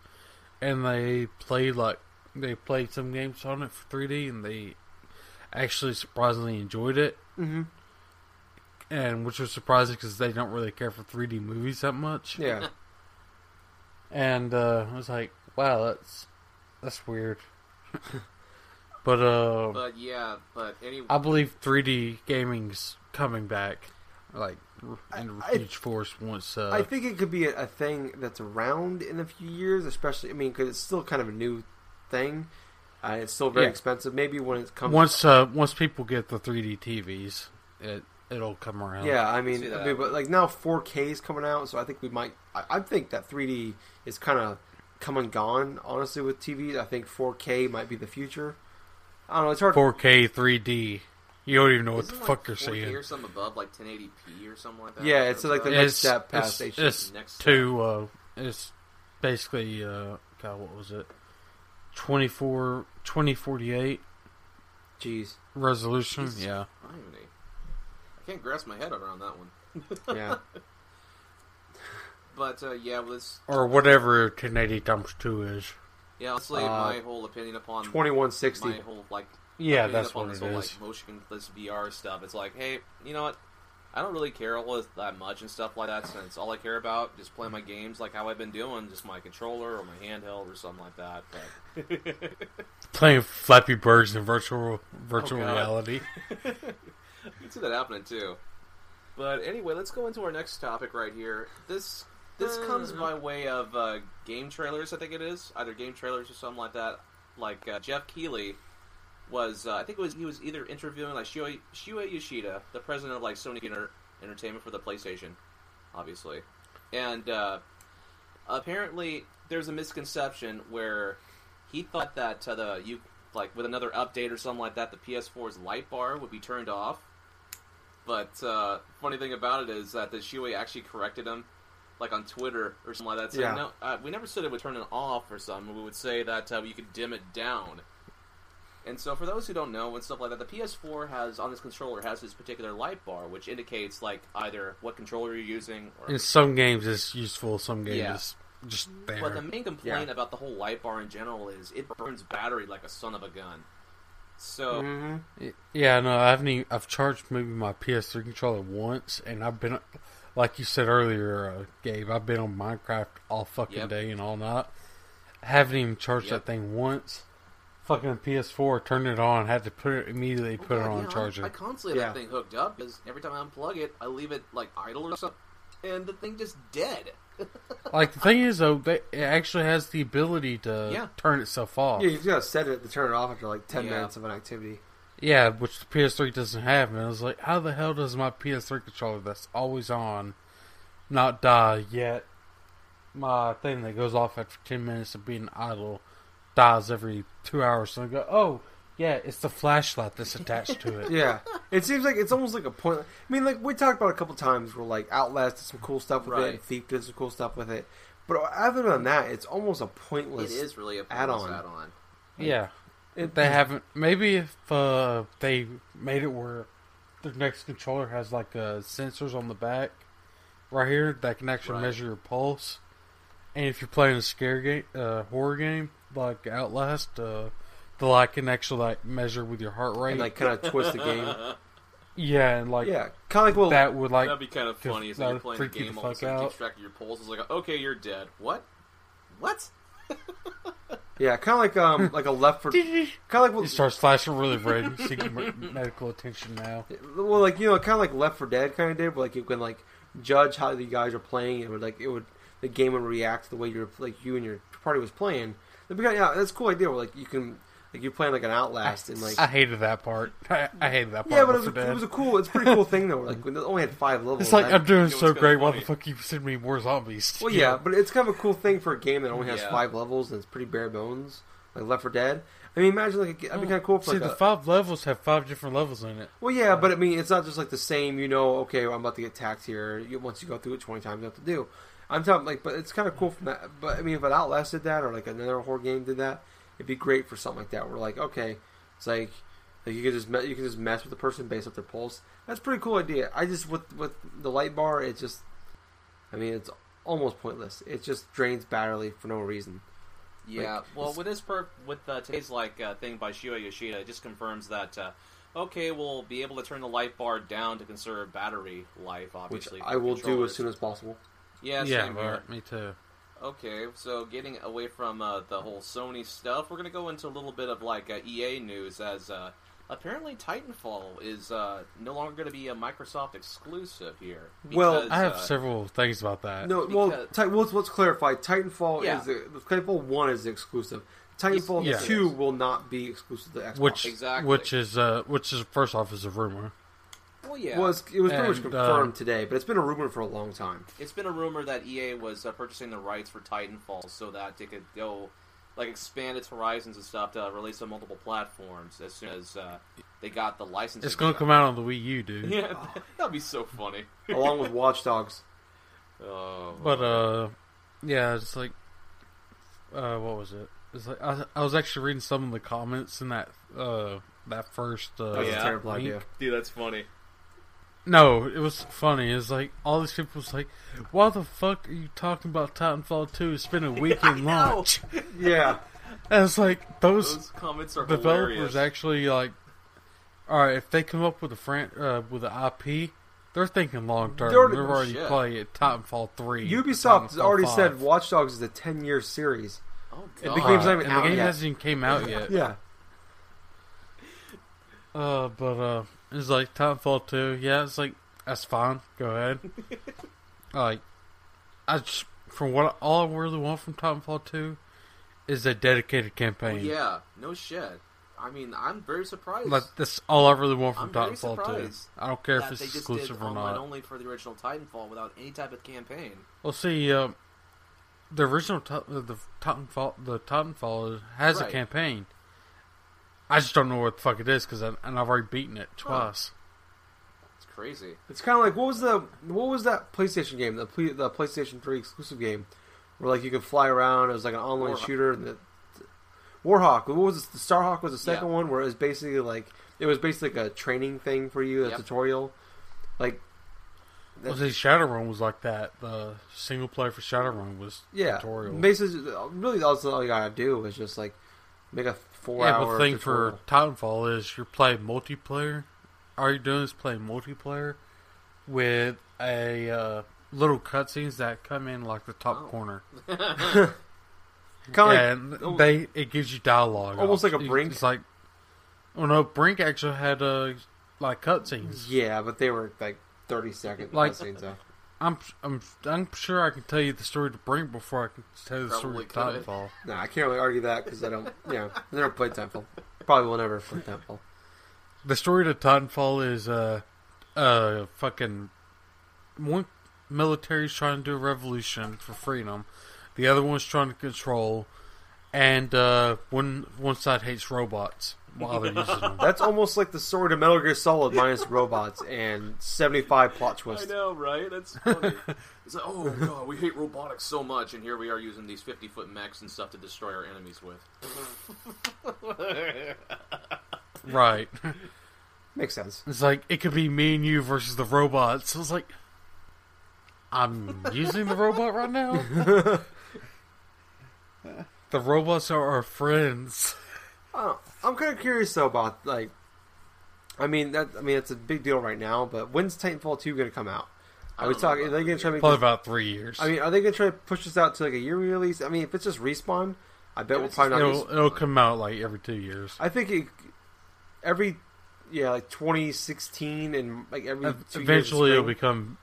And they played like they played some games on it for three D, and they actually surprisingly enjoyed it. Mm-hmm. And which was surprising because they don't really care for three D movies that much. Yeah. And uh, I was like, wow, that's that's weird. but uh, but yeah, but anyway, I believe three D gaming's coming back, like. And I, huge force once. Uh, I think it could be a, a thing that's around in a few years, especially. I mean, because it's still kind of a new thing. Uh, it's still very yeah. expensive. Maybe when it comes once uh, once people get the three D T Vs, it it'll come around. Yeah, I mean, I mean but like now four K is coming out, so I think we might. I, I think that three D is kind of come and gone. Honestly, with T Vs, I think four K might be the future. I don't know. It's hard. four K, three D. You don't even know Isn't what the like fuck you're saying. Or something above like ten eighty p or something like that. Yeah, it's like the next step past H D. It's next to uh, it's basically uh, God, what was it? twenty-four, twenty forty-eight Jeez, resolution. Jesus. Yeah, I can't grasp my head around that one. Yeah, but uh, yeah, let's or whatever ten eighty times two is. Yeah, let's lay uh, my whole opinion upon twenty-one sixty. My whole like. Yeah, I mean, that's what it whole, is. Like, motionless V R stuff. It's like, hey, you know what? I don't really care all that much and stuff like that. Since all I care about is playing my games, like how I've been doing, just my controller or my handheld or something like that. But... playing Flappy Birds in virtual virtual oh, reality. You can see that happening too. But anyway, let's go into our next topic right here. This this uh, comes by way of uh, game trailers. I think it is either game trailers or something like that. Like uh, Jeff Keighley. Was uh, I think it was he was either interviewing like Shuhei Yoshida, the president of like Sony entertainment for the PlayStation, obviously. And uh, apparently there's a misconception where he thought that uh, the you like with another update or something like that, the P S four's light bar would be turned off. But uh, funny thing about it is that the Shuhei actually corrected him, like on Twitter or something like that. So yeah. no, uh, we never said it would turn it off or something. We would say that uh, you could dim it down. And so for those who don't know and stuff like that, the P S four has, on this controller, has this particular light bar, which indicates, like, either what controller you're using. Or... in some games it's useful, some games yeah. it's just there. But the main complaint yeah. about the whole light bar in general is it burns battery like a son of a gun. So... Mm-hmm. Yeah, no, I haven't even, I've charged maybe my P S three controller once, and I've been, like you said earlier, uh, Gabe, I've been on Minecraft all fucking yep. day and all night. I haven't even charged yep. that thing once. Fucking P S four, turned it on, had to put it immediately put oh, it on yeah, charger. I, I constantly have yeah. that thing hooked up, because every time I unplug it, I leave it, like, idle or something, and the thing just dead. Like, the thing is, though, they, it actually has the ability to yeah. turn itself off. Yeah, you just gotta set it to turn it off after, like, ten yeah. minutes of an activity. Yeah, which the P S three doesn't have, and I was like, how the hell does my P S three controller that's always on not die yet? My thing that goes off after ten minutes of being idle dies every two hours, so I go, oh, yeah, it's the flashlight that's attached to it. Yeah. It seems like, it's almost like a point, I mean, like, we talked about a couple times where, like, Outlast did some cool stuff with right. it, and Thief did some cool stuff with it, but other than that, it's almost a pointless add-on. It is really a pointless add-on. add-on. Like, yeah. It, they haven't, maybe if uh, they made it where their next controller has, like, uh, sensors on the back, right here, that can actually right. measure your pulse, and if you're playing a scare game, uh, horror game, like Outlast, uh, the light can actually like measure with your heart rate and like kind of twist the game. Yeah, and like yeah, kind of like well, that would like that'd be kind of funny. Is like you're playing a game all of a sudden keeps track of your pulse. It's like okay, you're dead. What? What? Yeah, kind of like um like a left for kind of like well, it starts flashing really red, seeking medical attention now. Well, like you know, kind of like Left four Dead kind of did, but like you can like judge how the guys are playing. It would like it would the game would react to the way you're like you and your party was playing. Yeah, that's a cool idea where, like, you can... like, you're playing, like, an Outlast and, like... I hated that part. I, I hated that part. Yeah, but it was, a, it was a cool... it's a pretty cool thing, though. Where, like, we only had five levels. It's like, I'm doing so great. Why the fuck you send me more zombies? Well, yeah, but it's kind of a cool thing for a game that only has yeah. five levels and it's pretty bare bones. Like, Left four Dead. I mean, imagine, like, that'd be kind of cool for, like, see, the a, five levels have five different levels in it. Well, yeah, but, I mean, it's not just, like, the same, you know, okay, well, I'm about to get attacked here. Once you go through it twenty times, you have to do. I'm talking, like, but it's kind of cool from that, but, I mean, if an Outlast did that, or, like, another horror game did that, it'd be great for something like that, where, like, okay, it's like, like you can just me- you can just mess with the person based off their pulse. That's a pretty cool idea. I just, with, with the light bar, it's just, I mean, it's almost pointless. It just drains battery for no reason. Yeah, like, well, with this perk, with uh, today's, like, uh, thing by Shuhei Yoshida, it just confirms that, uh, okay, we'll be able to turn the light bar down to conserve battery life, obviously. Which I will do as soon as possible. Yeah, yeah same here. Me too. Okay, so getting away from uh, the whole Sony stuff, we're going to go into a little bit of like uh, E A news, as uh, apparently Titanfall is uh, no longer going to be a Microsoft exclusive here. Because, well, I have uh, several things about that. No, because, well, ti- let's, let's clarify. Titanfall yeah. is the, Titanfall one is exclusive. Titanfall yeah. two will not be exclusive to Xbox. Which, exactly. Which is uh, which is first off is a rumor. Well, yeah. Well, it was pretty much confirmed uh, today, but it's been a rumor for a long time. It's been a rumor that E A was uh, purchasing the rights for Titanfall so that it could go, like, expand its horizons and stuff to uh, release on multiple platforms as soon as uh, they got the license. It's going to come out on the Wii U, dude. Yeah, oh. That'd be so funny. Along with Watch Dogs. Oh. But, uh, yeah, it's like, uh, what was it? It's like I, I was actually reading some of the comments in that, uh, that first. Uh, that was yeah. a terrible idea. Dude, that's funny. No, it was funny. It was like, all these people was like, why the fuck are you talking about Titanfall two? It's been a week in launch. Yeah. And it's like, those, those comments are developers hilarious. Actually like, alright, if they come up with a fran- uh, with an I P, they're thinking long term. They're, they're already shit. Playing Titanfall three. Ubisoft has already five. Said Watch Dogs is a ten-year series. Oh, God. The game's not even and out the game yet. Hasn't even came out yet. Yeah. Uh, but, uh... It's like, Titanfall two, yeah, it's like, that's fine, go ahead. Like, I just, from what, all I really want from Titanfall two is a dedicated campaign. Well, yeah, no shit. I mean, I'm very surprised. Like, that's all I really want from I'm Titanfall two. I don't care if it's exclusive or not. Only for the original Titanfall without any type of campaign. Well, see, uh, the original the Titanfall the Titanfall has right. a campaign. I just don't know what the fuck it is because and I've already beaten it twice. Huh. It's crazy. It's kind of like what was the what was that PlayStation game the the PlayStation three exclusive game where like you could fly around. It was like an online Warhawk. shooter. And the, Warhawk. What was it? The Starhawk was the second yeah. one where it was basically like it was basically like a training thing for you, a yep. tutorial. Like, well, see, Shadowrun was like that. The single player for Shadowrun was yeah. tutorial. Basically, really, that's all you gotta do is just like make a four-hour. Yeah, but the thing tutorial. for Titanfall is you're playing multiplayer. All you're doing is playing multiplayer with a uh, little cutscenes that come in like the top oh. corner. Kind of like, they it gives you dialogue. Almost off. like a Brink. It's like, oh no, Brink actually had uh, like cutscenes. Yeah, but they were like thirty second like, cutscenes. Though. I'm I'm I'm sure I can tell you the story to Brink before I can tell you the Probably story to Titanfall. No, I can't really argue that because I don't. Yeah, you know, I never played Titanfall. Probably will never play Titanfall. The story to Titanfall is uh uh fucking one military's trying to do a revolution for freedom. The other one's trying to control, and uh, one one side hates robots while they're using them. That's almost like the story to Metal Gear Solid minus robots and seventy-five plot twists. I know, right? That's funny. It's like, oh god, we hate robotics so much, and here we are using these fifty-foot mechs and stuff to destroy our enemies with. Right. Makes sense. It's like, it could be me and you versus the robots. It's like, I'm using the robot right now? The robots are our friends. Uh, I'm kind of curious though about like, I mean that I mean it's a big deal right now. But when's Titanfall two going to come out? I, I was talking. Are they going to try? Probably this, about three years. I mean, are they going to try to push this out to like a year release? I mean, if it's just Respawn, I bet yeah, we'll probably it'll, not. It'll come out like every two years. I think it, every yeah like twenty sixteen and like every uh, two eventually years it'll become.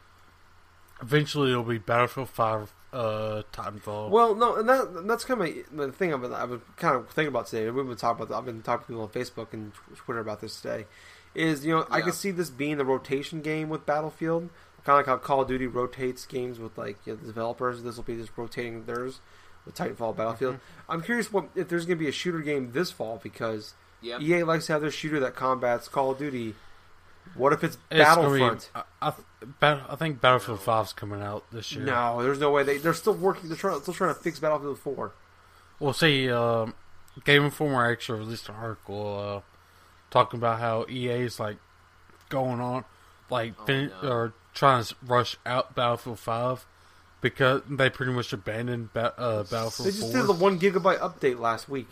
Eventually, it'll be Battlefield five, uh, Titanfall. Well, no, and that that's kind of the thing I've been, I've been kind of thinking about today. We've been talking about. I've been talking to people on Facebook and Twitter about this today. Is you know yeah. I could see this being the rotation game with Battlefield, kind of like how Call of Duty rotates games with like you know, the developers. This will be just rotating theirs with Titanfall, Battlefield. Mm-hmm. I'm curious what if there's going to be a shooter game this fall because yep. E A likes to have their shooter that combats Call of Duty. What if it's, it's Battlefront? Be, I, I, I think Battlefield five's coming out this year. No, there's no way. They, they're still working. They're trying, still trying to fix Battlefield four. Well, see, um, Game Informer actually released an article uh, talking about how E A is, like, going on, like, oh, fin- no. or trying to rush out Battlefield five because they pretty much abandoned ba- uh, Battlefield four. They just did the one gigabyte update last week.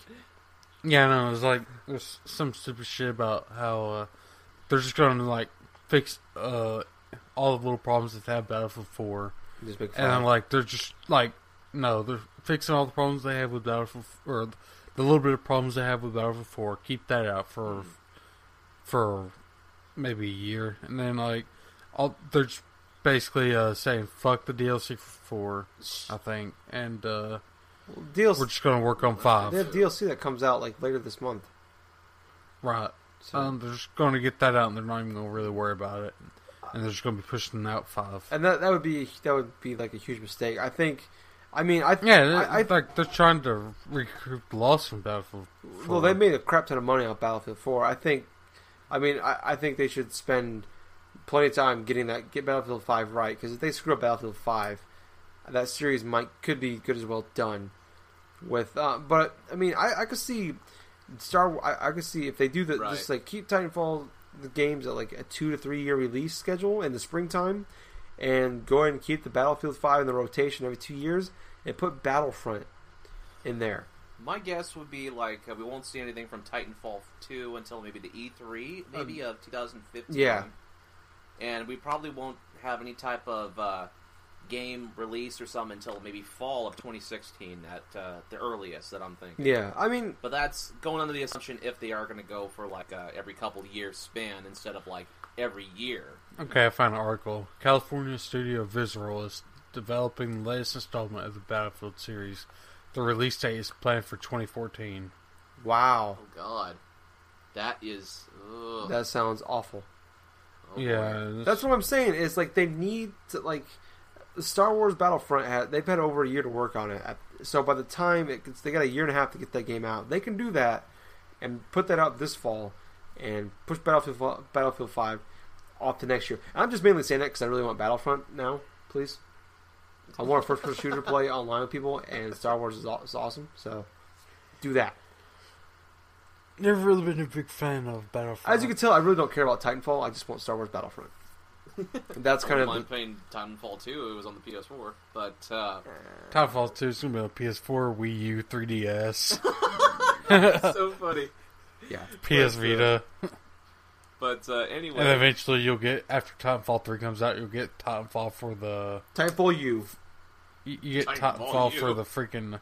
Yeah, no, it was like, there's some stupid shit about how... Uh, They're just going to, like, fix uh, all the little problems that they have Battlefield four. Just make fun. And, like, they're just, like, no, they're fixing all the problems they have with Battlefield, or the little bit of problems they have with Battlefield four. Keep that out for for maybe a year. And then, like, all, they're just basically uh, saying, fuck the D L C for four, I think. And uh, well, D L C, we're just going to work on five. They have D L C that comes out, like, later this month. Right. So. Um, they're just going to get that out, and they're not even going to really worry about it. And they're just going to be pushing out five. And that that would be that would be like a huge mistake. I think. I mean, I th- yeah, I, I th- like they're trying to recoup loss from Battlefield four. Well, they made a crap ton of money on Battlefield four. I think. I mean, I, I think they should spend plenty of time getting that get Battlefield five right because if they screw up Battlefield five, that series might could be good as well done. With uh, but I mean, I, I could see. Star, I, I could see if they do that, right. Just like keep Titanfall the games at like a two to three year release schedule in the springtime, and go ahead and keep the Battlefield five in the rotation every two years, and put Battlefront in there. My guess would be like uh, we won't see anything from Titanfall two until maybe the E three, maybe um, of twenty fifteen. Yeah, and we probably won't have any type of uh, game release or something until maybe fall of twenty sixteen at uh, the earliest that I'm thinking. Yeah, I mean... But that's going under the assumption if they are going to go for like a every couple year span instead of like every year. Okay, I found an article. California studio Visceral is developing the latest installment of the Battlefield series. The release date is planned for twenty fourteen. Wow. Oh, God. That is... Ugh. That sounds awful. Oh, yeah. That's... that's what I'm saying. Is like they need to, like... Star Wars Battlefront, had, they've had over a year to work on it. So by the time... It gets, they got a year and a half to get that game out. They can do that and put that out this fall and push Battlefield Battlefield five off to next year. And I'm just mainly saying that because I really want Battlefront now. Please. I want a first-person shooter to play online with people, and Star Wars is awesome, so do that. Never really been a big fan of Battlefront. As you can tell, I really don't care about Titanfall. I just want Star Wars Battlefront. That's kind I don't of. The... playing Titanfall two. It was on the P S four, but uh... Titanfall two is gonna be on P S four, Wii U, three D S. That's so funny. Yeah, P S Vita. But uh, anyway, and eventually you'll get after Titanfall three comes out, you'll get Titanfall for the Titanfall U. You, you get Titanfall, Titanfall U. for the freaking.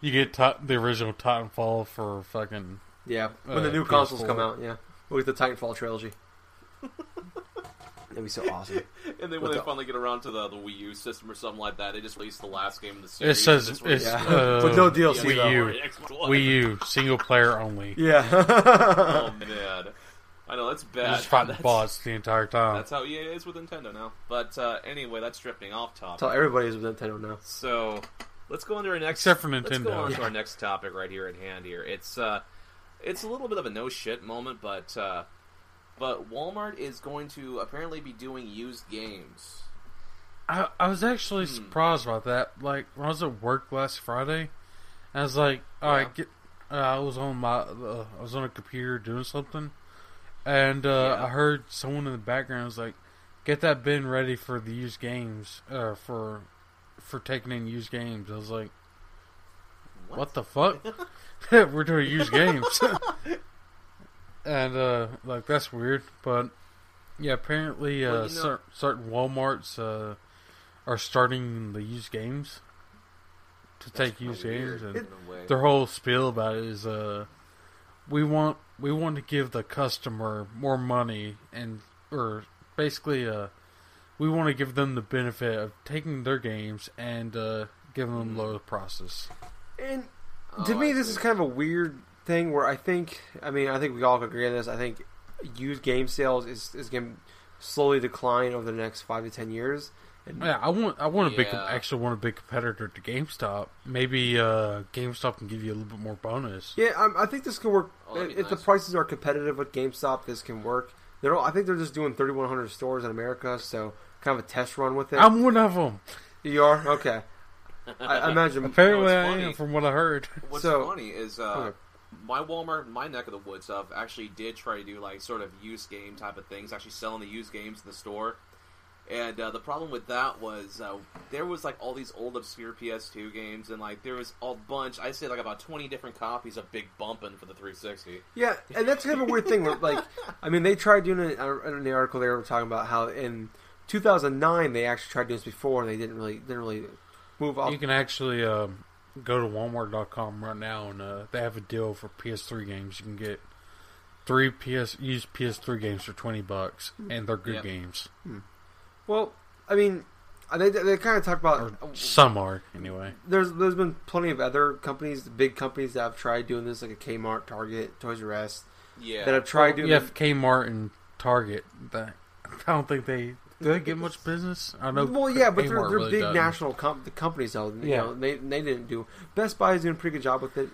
You get t- the original Titanfall for fucking... Yeah, when uh, the new P S four consoles come out, yeah. With the Titanfall trilogy. That'd be so awesome. And then when they the... finally get around to the, the Wii U system or something like that, they just release the last game in the series. It says... It's, it's, yeah. uh, With no D L C, Wii though. U. Wii U. Single player only. Yeah. Oh, man. I know, that's bad. You just fighting boss the entire time. That's how E A is with Nintendo now. But uh, anyway, that's drifting off topic. That's how everybody is with Nintendo now. So... Let's go on to our next. Except for Nintendo. Let's go on to yeah. our next topic right here at hand. Here, it's uh, it's a little bit of a no shit moment, but uh, but Walmart is going to apparently be doing used games. I I was actually hmm. surprised about that. Like when I was at work last Friday, I was like, all yeah. right, get. Uh, I was on my uh, I was on a computer doing something, and uh, yeah. I heard someone in the background was like, "Get that bin ready for the used games uh, for." for taking in used games." I was like, what, what the fuck? We're doing used games. And uh like that's weird, but yeah, apparently uh well, you know, cer- certain Walmarts uh are starting the used games to take used games, and their whole spiel about it is uh we want we want to give the customer more money, and or basically uh we want to give them the benefit of taking their games and uh, giving them lower prices. And to oh, me, I this see. is kind of a weird thing where I think, I mean, I think we all agree on this. I think used game sales is, is going to slowly decline over the next five to ten years. And yeah, I want, I want a yeah. big, actually want a big competitor to GameStop. Maybe uh, GameStop can give you a little bit more bonus. Yeah, um, I think this could work. Oh, if nice. the prices are competitive with GameStop, this can work. They're all, I think they're just doing thirty-one hundred stores in America, so kind of a test run with it. I'm one of them. You are? Okay. I imagine. Apparently I am, from what I heard. What's so, funny is uh, okay. my Walmart, my neck of the woods, uh, actually did try to do like sort of used game type of things, actually selling the used games in the store. And uh, the problem with that was uh, there was like all these old obscure P S two games, and like there was a bunch. I'd say like about twenty different copies of Big Bumpin' for the three sixty. Yeah, and that's kind of a weird thing. Where, like, I mean, they tried doing it in the article. They were talking about how in two thousand nine they actually tried doing this before, and they didn't really didn't really move off. You can actually um, go to Walmart dot com right now, and uh, they have a deal for P S three games. You can get three P S used P S three games for twenty bucks, and they're good yep. games. Hmm. Well, I mean, they they kind of talk about... Or some are, anyway. There's There's been plenty of other companies, big companies that have tried doing this, like a Kmart, Target, Toys R Us. Yeah. That have tried well, doing... Yeah, Kmart and Target. That, I don't think they... Do they get much business? I know. Well, yeah, but Kmart they're, they're really big doesn't. national com- the companies, though. You yeah. know, they, they didn't do... Best Buy is doing a pretty good job with it,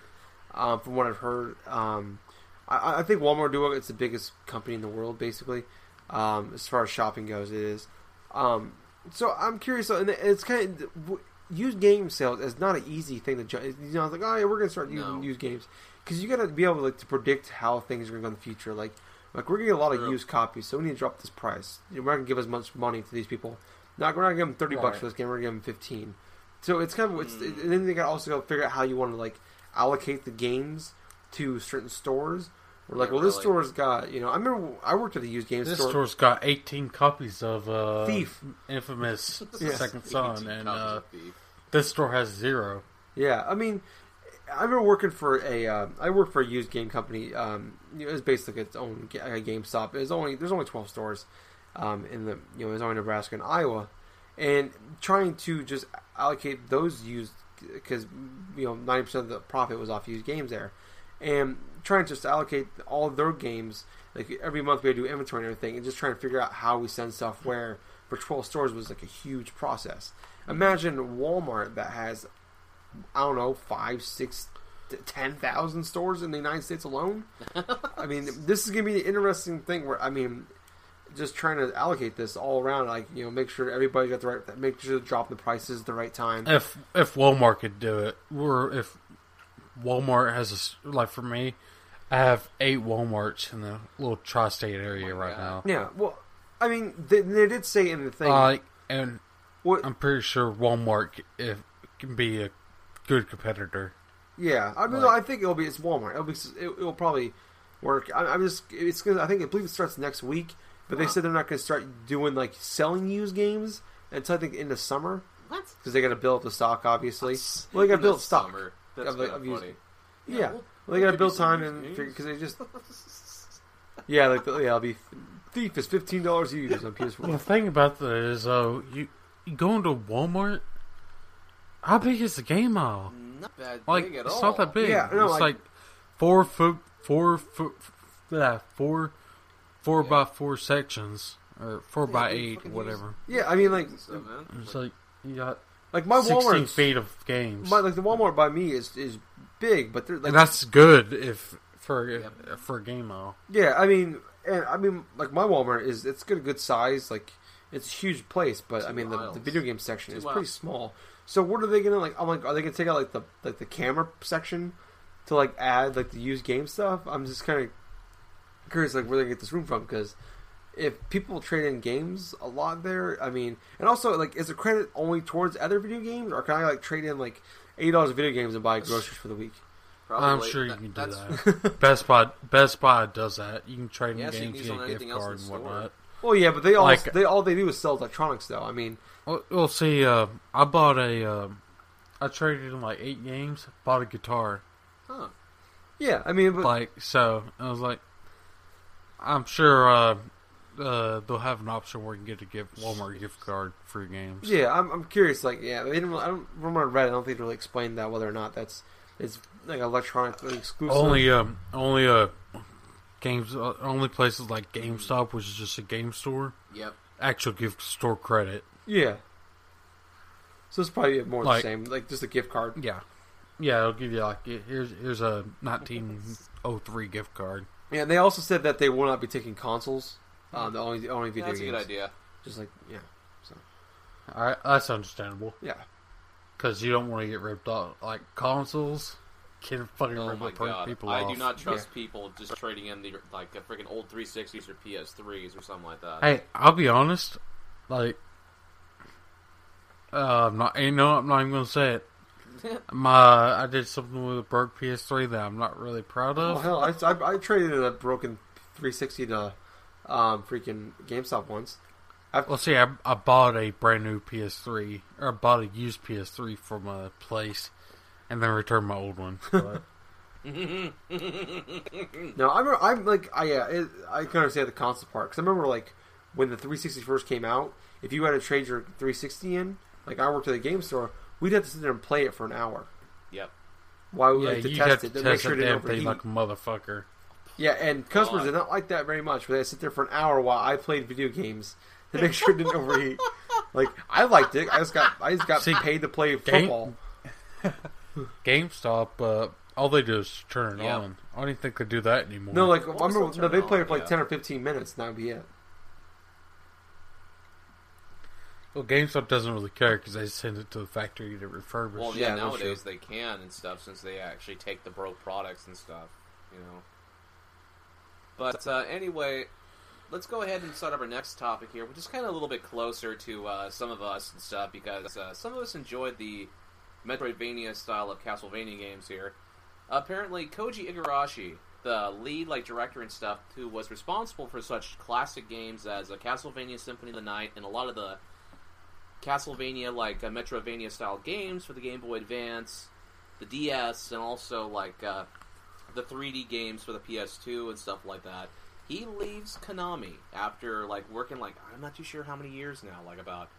um, from what I've heard. Um, I, I think Walmart do it. It's the biggest company in the world, basically. Um, as far as shopping goes, it is. Um, so I'm curious, and it's kind of, used game sales is not an easy thing to judge. You know, I was like, oh yeah, we're going to start using no. used games. Because you got to be able to, like, to predict how things are going to go in the future. Like, like we're getting a lot True. of used copies, so we need to drop this price. We're not going to give as much money to these people. Not, we're not going to give them thirty right. bucks for this game, we're going to give them fifteen. So it's kind of, it's, mm. and then they got also got to figure out how you want to, like, allocate the games to certain stores. We're like, well, really. this store's got, you know, I remember I worked at a used game this store. This store's got eighteen copies of uh, Thief, Infamous, yes. Second Son, and uh, this store has zero. Yeah, I mean, I remember working for a, uh, I worked for a used game company. Um, it was basically its own a GameStop. It was only there's only twelve stores, um, in the you know, there's only Nebraska and Iowa, and trying to just allocate those used because you know ninety percent of the profit was off used games there. and trying just to allocate all of their games. Like every month we had to do inventory and everything, and just trying to figure out how we send stuff where for twelve stores was like a huge process. Imagine Walmart that has, I don't know, five, six, ten thousand stores in the United States alone. I mean, this is going to be an interesting thing where, I mean, just trying to allocate this all around, like, you know, make sure everybody got the right, make sure to drop the prices at the right time. If if Walmart could do it, or if Walmart has a, like for me, I have eight Walmarts in the little tri-state area oh right God. now. Yeah, well, I mean, they, they did say in the thing, uh, and what, I'm pretty sure Walmart if, can be a good competitor. Yeah, I mean, like, no, I think it'll be it's Walmart. It'll be it, it'll probably work. I, I'm just it's gonna, I think I believe it starts next week, but wow. they said they're not going to start doing like selling used games until I think in the summer. What? Because they got to build up the stock, obviously. That's, well, they got to build the stock. Summer. That's of, kind of funny. Used, yeah. yeah. Well, Well, they gotta build time and because they just yeah, like the, yeah, I'll be Thief is fifteen dollars used on P S four. Well, the thing about that is, uh, you, you go into Walmart. How big is the game aisle? Not that like, big at all. It's not that big. Yeah, no, it's like, like four foot, four foot, yeah, four, four yeah. by four sections or four yeah, by eight, whatever. Use, yeah, I mean, like so, man. It's like you got like my Walmart sixteen feet of games. My, like the Walmart by me is is. Big, but they're like and that's good if for if, yeah. for a game though. Yeah, I mean, and I mean, like my Walmart is it's got a good size, like it's a huge place, but Two I mean the, the video game section Two is miles. pretty small. So what are they gonna like? I'm like, are they gonna take out like the like the camera section to like add like the used game stuff? I'm just kind of curious like where they get this room from because if people trade in games a lot there, I mean, and also like is the credit only towards other video games or can I like trade in like Eight dollars of video games and buy groceries for the week. Probably. I'm sure you that, can do that. Best Buy, Best Buy does that. You can trade yeah, in so games, get a gift card, and whatnot. Well, yeah, but they all like, they all they do is sell electronics, though. I mean, well, well see, uh, I bought a, uh, I traded in like eight games, bought a guitar. Huh? Yeah, I mean, but, like so, I was like, I'm sure uh, uh, they'll have an option where you can get a gift Walmart gift card. Free games. Yeah, I'm, I'm curious. Like, yeah, they didn't. I don't remember. I read. I don't think they really explained that whether or not that's it's like electronically exclusive. Only, um, only uh, games. Uh, only places like GameStop, which is just a game store. Yep. Actual gift store credit. Yeah. So it's probably more like, the same, like just a gift card. Yeah. Yeah, it'll give you like here's here's a nineteen oh three gift card. Yeah, and they also said that they will not be taking consoles. Um, the only the only video yeah, that's games. That's a good idea. Just like yeah. Alright, that's understandable. Yeah. Because you don't want to get ripped off. Like, consoles can fucking oh rip my God. people I off. I do not trust yeah. people just trading in, the like, the freaking old three sixties or P S threes or something like that. Hey, I'll be honest. Like, uh, I'm not, you know, I'm not even going to say it. my, I did something with a broke P S three that I'm not really proud of. Well, hell, I, I, I traded a broken three sixty to um, freaking GameStop once. I've, well, see, I, I bought a brand new P S three, or I bought a used P S three from a place, and then returned my old one. But... no, I remember, I'm like, I yeah, it, I can understand the console part because I remember like when the three sixty first came out. If you had to trade your three sixty in, like I worked at a game store, we'd have to sit there and play it for an hour. Yep. Why we yeah, like, to test to it, to make sure it didn't overheat like a motherfucker. Yeah, and customers God. did not like that very much. Where they sit there for an hour while I played video games. To make sure it didn't overheat. Like I liked it. I just got I just got See, paid to play football. Game, GameStop, uh, all they do is turn it yeah. on. I don't even think they do that anymore. No, like well, I remember, no, they play it for like yeah. ten or fifteen minutes, and that would be it. Well, GameStop doesn't really care because they send it to the factory to refurbish. Well, yeah, yeah nowadays sure. they can and stuff since they actually take the broke products and stuff, you know. But uh, anyway. Let's go ahead and start up our next topic here, which is kind of a little bit closer to uh, some of us and stuff, because uh, some of us enjoyed the Metroidvania style of Castlevania games here. Apparently, Koji Igarashi, the lead like director and stuff, who was responsible for such classic games as uh, Castlevania Symphony of the Night and a lot of the Castlevania like uh, Metroidvania style games for the Game Boy Advance, the D S, and also like uh, the three D games for the P S two and stuff like that. He leaves Konami after, like, working, like, I'm not too sure how many years now. Like, about,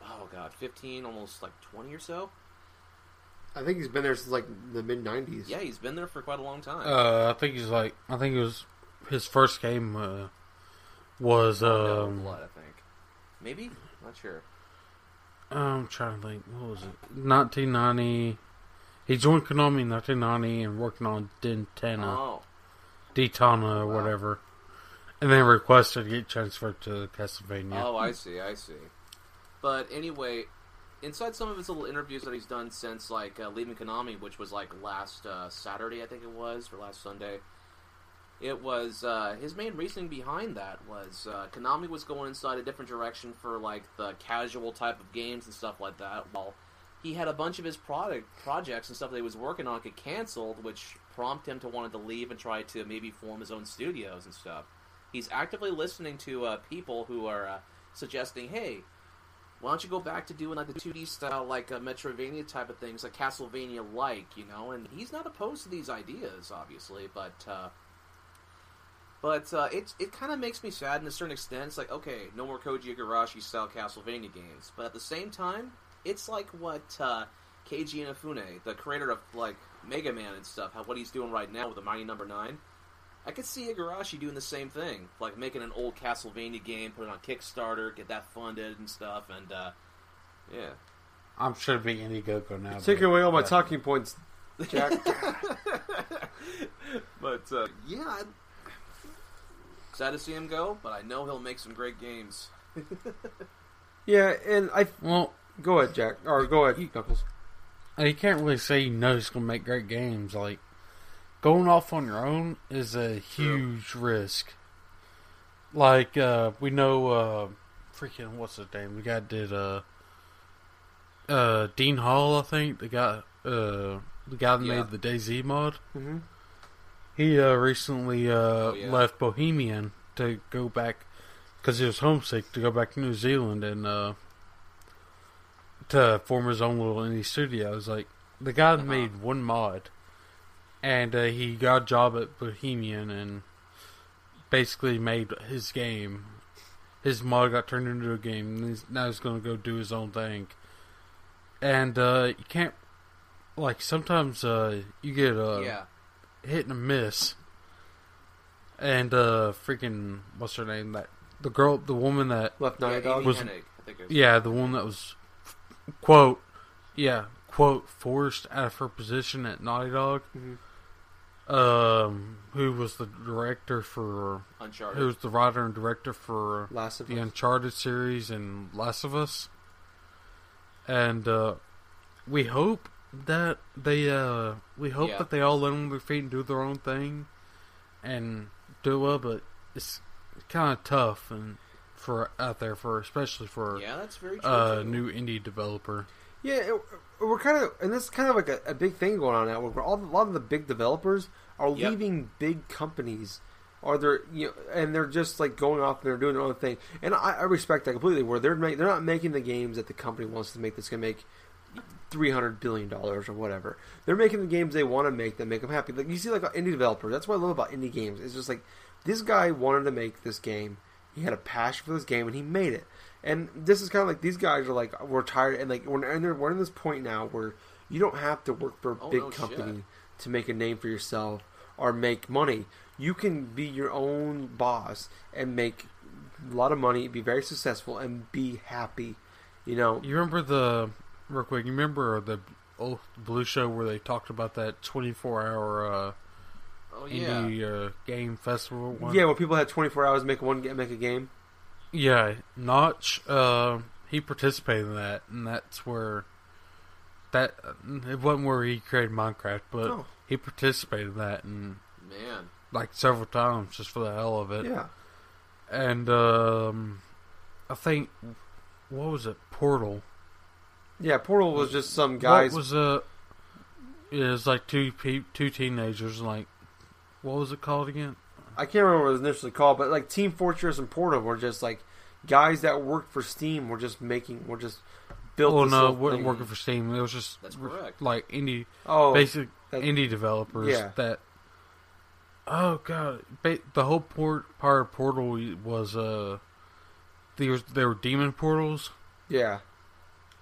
oh, God, fifteen, almost, like, twenty or so? I think he's been there since like the mid nineties. Yeah, he's been there for quite a long time. Uh, I think he's like, I think it was his first game uh, was oh, um, no, Blood. I think maybe not sure. I'm trying to think. What was it? nineteen ninety. He joined Konami in nineteen ninety and working on Dentana, oh. Detana, or wow. whatever, and then requested to get transferred to Castlevania. Oh, I see, I see. But anyway, inside some of his little interviews that he's done since like uh, leaving Konami, which was like last uh, Saturday, I think it was, or last Sunday, it was uh, his main reasoning behind that was uh, Konami was going inside a different direction for like the casual type of games and stuff like that, while he had a bunch of his product projects and stuff that he was working on get canceled, which prompted him to wanted to leave and try to maybe form his own studios and stuff. He's actively listening to uh, people who are uh, suggesting, hey, why don't you go back to doing like the two D style, like a uh, Metroidvania type of things, like Castlevania-like, you know? And he's not opposed to these ideas, obviously, but uh, but uh, it it kind of makes me sad in a certain extent. It's like, okay, no more Koji Igarashi style Castlevania games, but at the same time, it's like what uh, Keiji Inafune, the creator of like Mega Man and stuff, how what he's doing right now with the Mighty Number Nine. I could see Igarashi doing the same thing, like making an old Castlevania game, put it on Kickstarter, get that funded and stuff, and uh, yeah. I'm sure it'd be Indiegogo now. You're taking away all my talking points, Jack. But uh, yeah, I'm sad to see him go, but I know he'll make some great games. Yeah, and I well. Go ahead, Jack. Or go ahead, Knuckles. You can't really say you know he's going to make great games. Like, going off on your own is a huge yeah. risk. Like, uh, we know, uh, freaking, what's his name? The guy did, uh, uh, Dean Hall, I think. The guy, uh, the guy that yeah. made the DayZ mod. Mm-hmm. He, uh, recently, uh, oh, yeah. left Bohemian to go back, because he was homesick, to go back to New Zealand and, uh, to form his own little indie studio. It's like, the guy uh-huh. made one mod, and uh, he got a job at Bohemian and basically made his game. His mod got turned into a game, and he's, now he's going to go do his own thing. And uh, you can't, like, sometimes uh, you get a yeah. hit and a miss. And uh, freaking, what's her name? That the girl, the woman that left yeah, Night was, Hennig, I think it was yeah, the one that was. Quote, yeah, quote, forced out of her position at Naughty Dog, mm-hmm. um, who was the director for Uncharted, who was the writer and director for Last of the Us. Uncharted series and Last of Us, and uh, we hope that they, uh, we hope yeah. that they all land on their feet and do their own thing, and do well. But it's kind of tough and. For out there for especially for yeah, that's very true, uh, new indie developer. Yeah, it, we're kind of and this is kind of like a, a big thing going on now. Where all a lot of the big developers are yep. leaving big companies, or they're you know, and they're just like going off and they're doing their own thing. And I, I respect that completely. Where they're make, they're not making the games that the company wants to make. That's gonna make three hundred billion dollars or whatever. They're making the games they want to make that make them happy. Like you see, like an indie developer. That's what I love about indie games. It's just like this guy wanted to make this game. He had a passion for this game, and he made it. And this is kind of like, these guys are like, we're tired, and like we're, and we're in this point now where you don't have to work for a oh, big no company shit. To make a name for yourself or make money. You can be your own boss and make a lot of money, be very successful, and be happy. You know? You remember the, real quick, you remember the old Blue Show where they talked about that twenty-four hour, uh, Oh, yeah. Indie uh, game festival one. Yeah, where people had twenty-four hours to make one make a game. Yeah, Notch. Uh, he participated in that, and that's where that it wasn't where he created Minecraft, but oh. he participated in that, and man, like several times just for the hell of it. Yeah, and um, I think what was it? Portal. Yeah, Portal was just some guys. What was a? It was like two two teenagers like. What was it called again? I can't remember what it was initially called, but like Team Fortress and Portal were just like guys that worked for Steam were just making, were just built. Well, no, wasn't thing. Working for Steam. It was just that's correct. Like indie, oh, basic that, indie developers yeah. that. Oh god, ba- the whole port part of Portal was uh, there was there were demon portals. Yeah,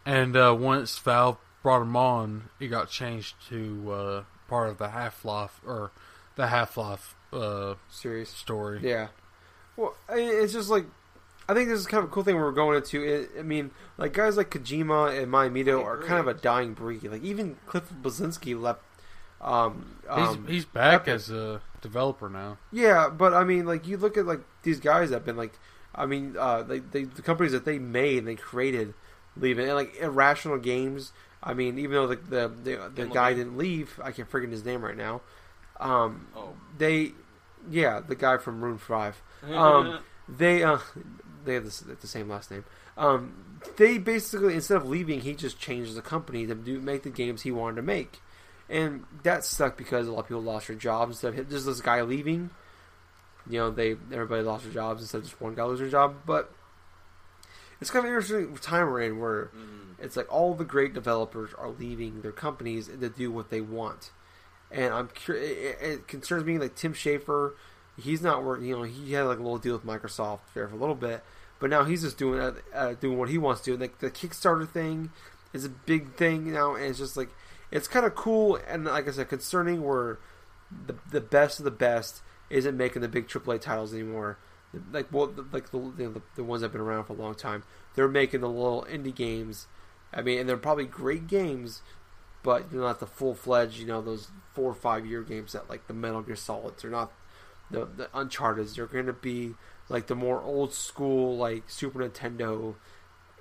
and uh, once Valve brought him on, it got changed to uh, part of the Half-Life or the Half-Life uh, series story. Yeah. Well, I mean, it's just like, I think this is kind of a cool thing we're going into. It, I mean, like guys like Kojima and Miyamoto are kind of a dying breed. Like even Cliff Bleszinski left. Um, um, he's, he's back Epic. As a developer now. Yeah, but I mean, like you look at like these guys that have been like, I mean, uh, they, they, the companies that they made and they created leaving, and like Irrational Games. I mean, even though the the, the, the guy didn't leave, I can't forget his name right now. Um, oh. They, yeah, the guy from Rune Five. Um, they uh, they have the, the same last name. Um, they basically, instead of leaving, he just changed the company to do, make the games he wanted to make. And that sucked because a lot of people lost their jobs. Instead of just this guy leaving, you know, they everybody lost their jobs instead of just one guy losing their job. But it's kind of an interesting time we're in where mm-hmm. it's like all the great developers are leaving their companies to do what they want. And I'm cur- it, it concerns me, like Tim Schafer, he's not working. You know, he had like a little deal with Microsoft there for a little bit, but now he's just doing uh, doing what he wants to do. Like the Kickstarter thing is a big thing now, and it's just like. It's kind of cool, and like I said, concerning where the the best of the best isn't making the big triple A titles anymore. Like well, the, like the, you know, the the ones that have been around for a long time, they're making the little indie games. I mean, and they're probably great games, but they're not the full fledged. You know, those four or five year games that like the Metal Gear Solids, they're not the the Uncharted's. They're going to be like the more old school, like Super Nintendo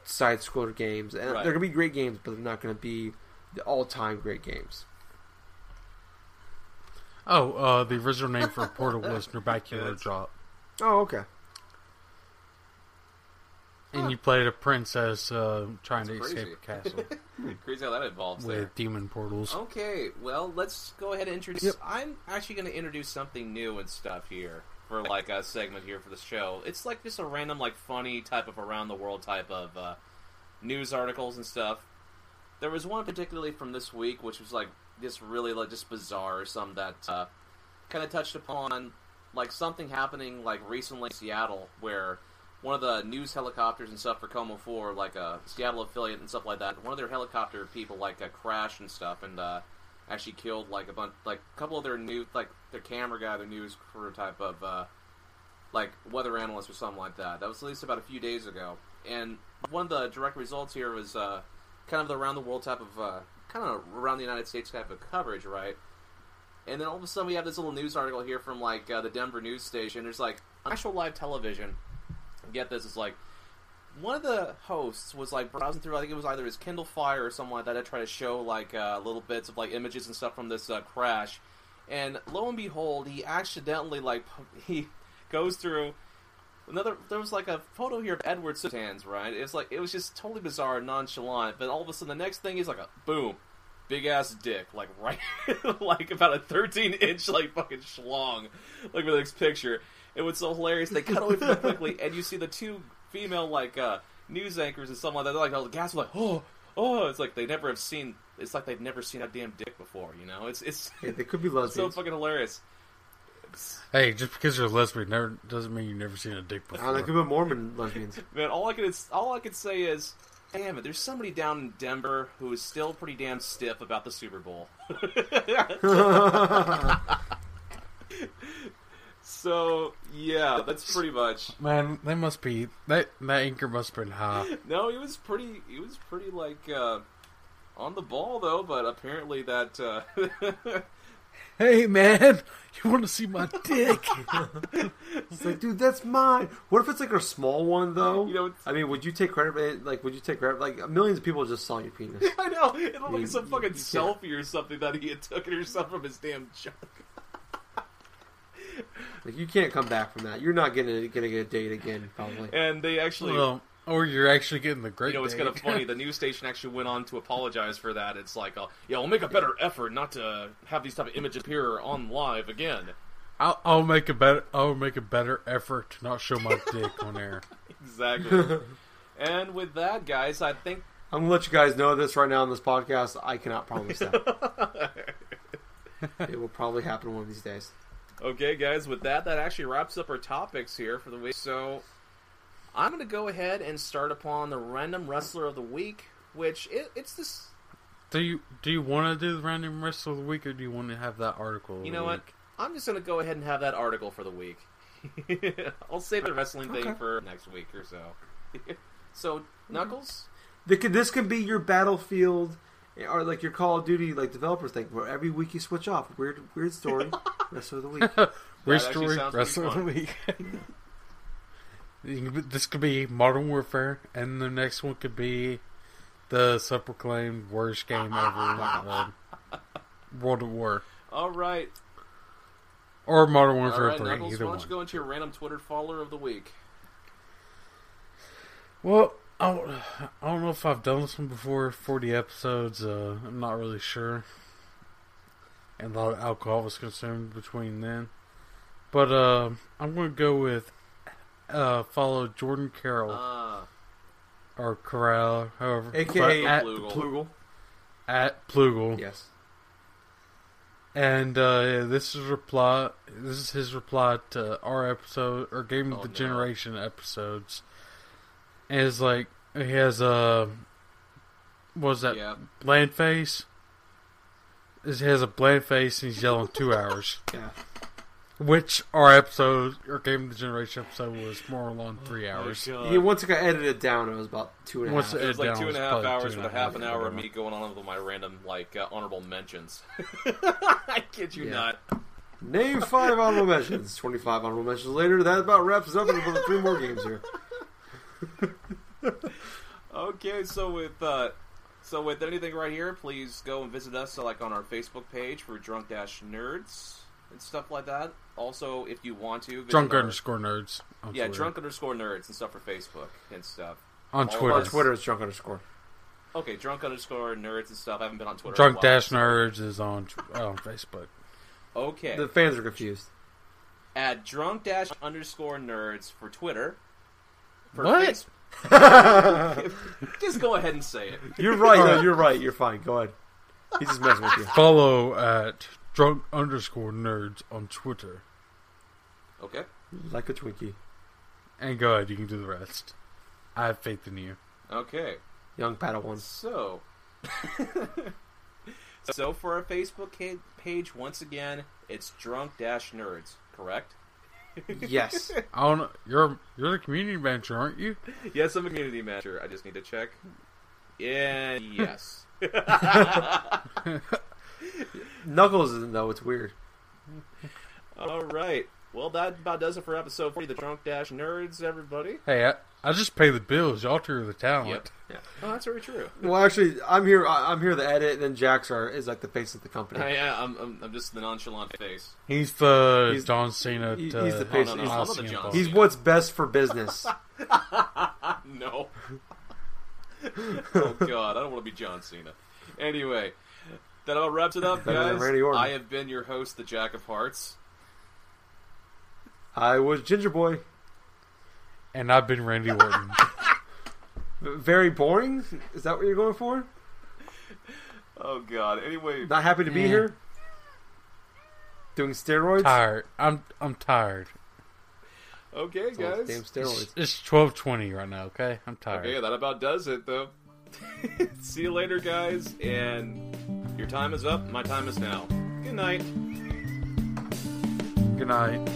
side scroller games, and right. they're going to be great games, but they're not going to be the all-time great games. Oh, uh, the original name for Portal was Nerbacular Drop. Oh, okay. And huh. you played a princess uh, trying That's to crazy. escape a castle. Crazy how that evolves With there. demon portals. Okay, well, let's go ahead and introduce... Yep. I'm actually going to introduce something new and stuff here for, like, a segment here for the show. It's, like, just a random, like, funny type of around-the-world type of uh, news articles and stuff. There was one particularly from this week, which was like just really like just bizarre. Some that uh, kind of touched upon like something happening like recently in Seattle, where one of the news helicopters and stuff for Como four, like a Seattle affiliate and stuff like that, one of their helicopter people like uh, crashed and stuff, and uh, actually killed like a bunch, like a couple of their new like their camera guy, their news crew type of uh, like weather analysts or something like that. That was at least about a few days ago, and one of the direct results here was. Uh, Kind of the around the world type of, uh, kind of around the United States type of coverage, right? And then all of a sudden we have this little news article here from like uh, the Denver news station. There's like actual live television. Get this, it's like one of the hosts was like browsing through. I think it was either his Kindle Fire or something like that to try to show like uh, little bits of like images and stuff from this uh, crash. And lo and behold, he accidentally like he goes through. Another, there was like a photo here of Edward Scissorhands, right? It's like it was just totally bizarre and nonchalant. But all of a sudden, the next thing is like a boom, big ass dick, like right, like about a thirteen inch like fucking schlong. Look at this picture. It was so hilarious. They cut away from it quickly, and you see the two female like uh, news anchors and something like that. They're like all the gasp, like oh, oh. It's like they never have seen. It's like they've never seen that damn dick before. You know, it's it's. Yeah, they could be lesbians. It's so fucking hilarious. Hey, just because you're a lesbian never, doesn't mean you've never seen a dick before. I like about Mormon lesbians. Man, all I could all I could say is, damn it, there's somebody down in Denver who is still pretty damn stiff about the Super Bowl. So yeah, that's pretty much. Man, they must be that that anchor must have been high. No, he was pretty. He was pretty like uh, on the ball though, but apparently that. Uh, Hey, man, you want to see my dick? It's like, dude, that's mine. What if it's like a small one, though? You know, it's... I mean, would you take credit? Like, would you take credit? Like, millions of people just saw your penis. I know. It looked like some fucking selfie or something that he had taken or something from his damn junk. Like, you can't come back from that. You're not gonna, gonna get a date again, probably. And they actually... Well, or you're actually getting the great. You know, it's kind of funny. The news station actually went on to apologize for that. It's like, uh, yeah, we'll make a better effort not to have these type of images appear on live again. I'll, I'll make a better. I'll make a better effort to not show my dick on air. Exactly. And with that, guys, I think I'm gonna let you guys know this right now on this podcast. I cannot promise that. It will probably happen one of these days. Okay, guys. With that, that actually wraps up our topics here for the week. So. I'm going to go ahead and start upon the Random Wrestler of the Week, which, it, it's this Do you do you want to do the random wrestle of the week, or do you want to have that article? You know what? I'm just going to go ahead and have that article for the week. I'll save the wrestling okay. thing for next week or so. So, Knuckles? This could be your Battlefield or like your Call of Duty like developer thing, where every week you switch off. Weird, weird story. Wrestle of the week. Weird story. Wrestle of the week. This could be Modern Warfare, and the next one could be the self-proclaimed worst game ever. World at War. All right. Or Modern Warfare right, three. Knuckles, either why don't you go into your random Twitter follower of the week? Well, I don't, I don't know if I've done this one before. forty episodes. Uh, I'm not really sure. And a lot of alcohol was consumed between then. But uh, I'm going to go with uh, follow Jordan Carroll. Uh, or Corral, however. A K A at Plugal. Plugal. At Plugal. Yes. And uh, yeah, this is reply. This is his reply to our episode or Game oh, of the no. Generation episodes. And it's like he has a what was that yeah. bland face? He has a bland face and he's yelling two hours. Yeah. Which our episode, our Game of the Generation episode, was more along three hours. Oh he once got edited down, it was about two and a half. It was like two and a half hours with a half an hour of me going on with my random like uh, honorable mentions. I kid you yeah. not. Name five honorable mentions. Twenty-five honorable mentions later. That about wraps up for three more games here. Okay, so with uh, so with anything right here, please go and visit us like on our Facebook page for Drunk Dash Nerds. And stuff like that. Also, if you want to... Drunk our, underscore nerds. Yeah, Twitter. Drunk underscore nerds and stuff for Facebook and stuff. On All Twitter. On Twitter is drunk underscore. Okay, drunk underscore nerds and stuff. I haven't been on Twitter. Drunk dash nerds is on on Facebook. Okay. The fans are confused. At drunk dash underscore nerds for Twitter. For what? Just go ahead and say it. You're right. No, you're right. You're fine. Go ahead. He's just messing with you. Follow at... Drunk underscore nerds on Twitter. Okay. Like a Twinkie. And go ahead, you can do the rest. I have faith in you. Okay. Young Padawan. So. So for our Facebook page, once again, it's Drunk Dash Nerds, correct? Yes. I don't know. You're, you're the community manager, aren't you? Yes, I'm a community manager. I just need to check. Yeah, yes. Knuckles doesn't know. It's weird. Alright. Well, that about does it for episode forty of the Drunk Dash Nerds, everybody. Hey, I, I just pay the bills. Y'all two are the talent. Yep. Yeah. Oh, that's very true. Well, actually, I'm here I'm here to edit, and then Jax are, is like the face of the company. I, yeah, I'm, I'm, I'm just the nonchalant face. He's the he's, John Cena. He, he's uh, the face. Oh, no, no, he's, the John he's what's best for business. No. Oh, God. I don't want to be John Cena. Anyway... That all wraps it up, guys. I have been your host, the Jack of Hearts. I was Ginger Boy. And I've been Randy Orton. Very boring? Is that what you're going for? Oh, God. Anyway. Not happy to be mm. here? Doing steroids? Tired. I'm I'm tired. Okay, it's guys. Damn steroids. It's twelve twenty right now, okay? I'm tired. Okay, that about does it, though. See you later, guys. And... Your time is up. My time is now. Good night. Good night.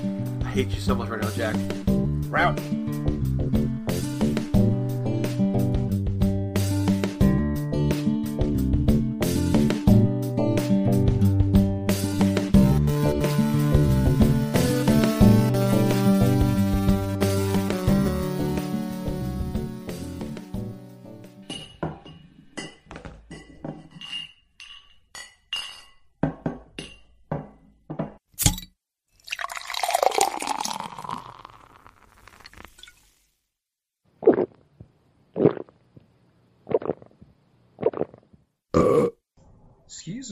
I hate you so much right now, Jack. We're out. Excuse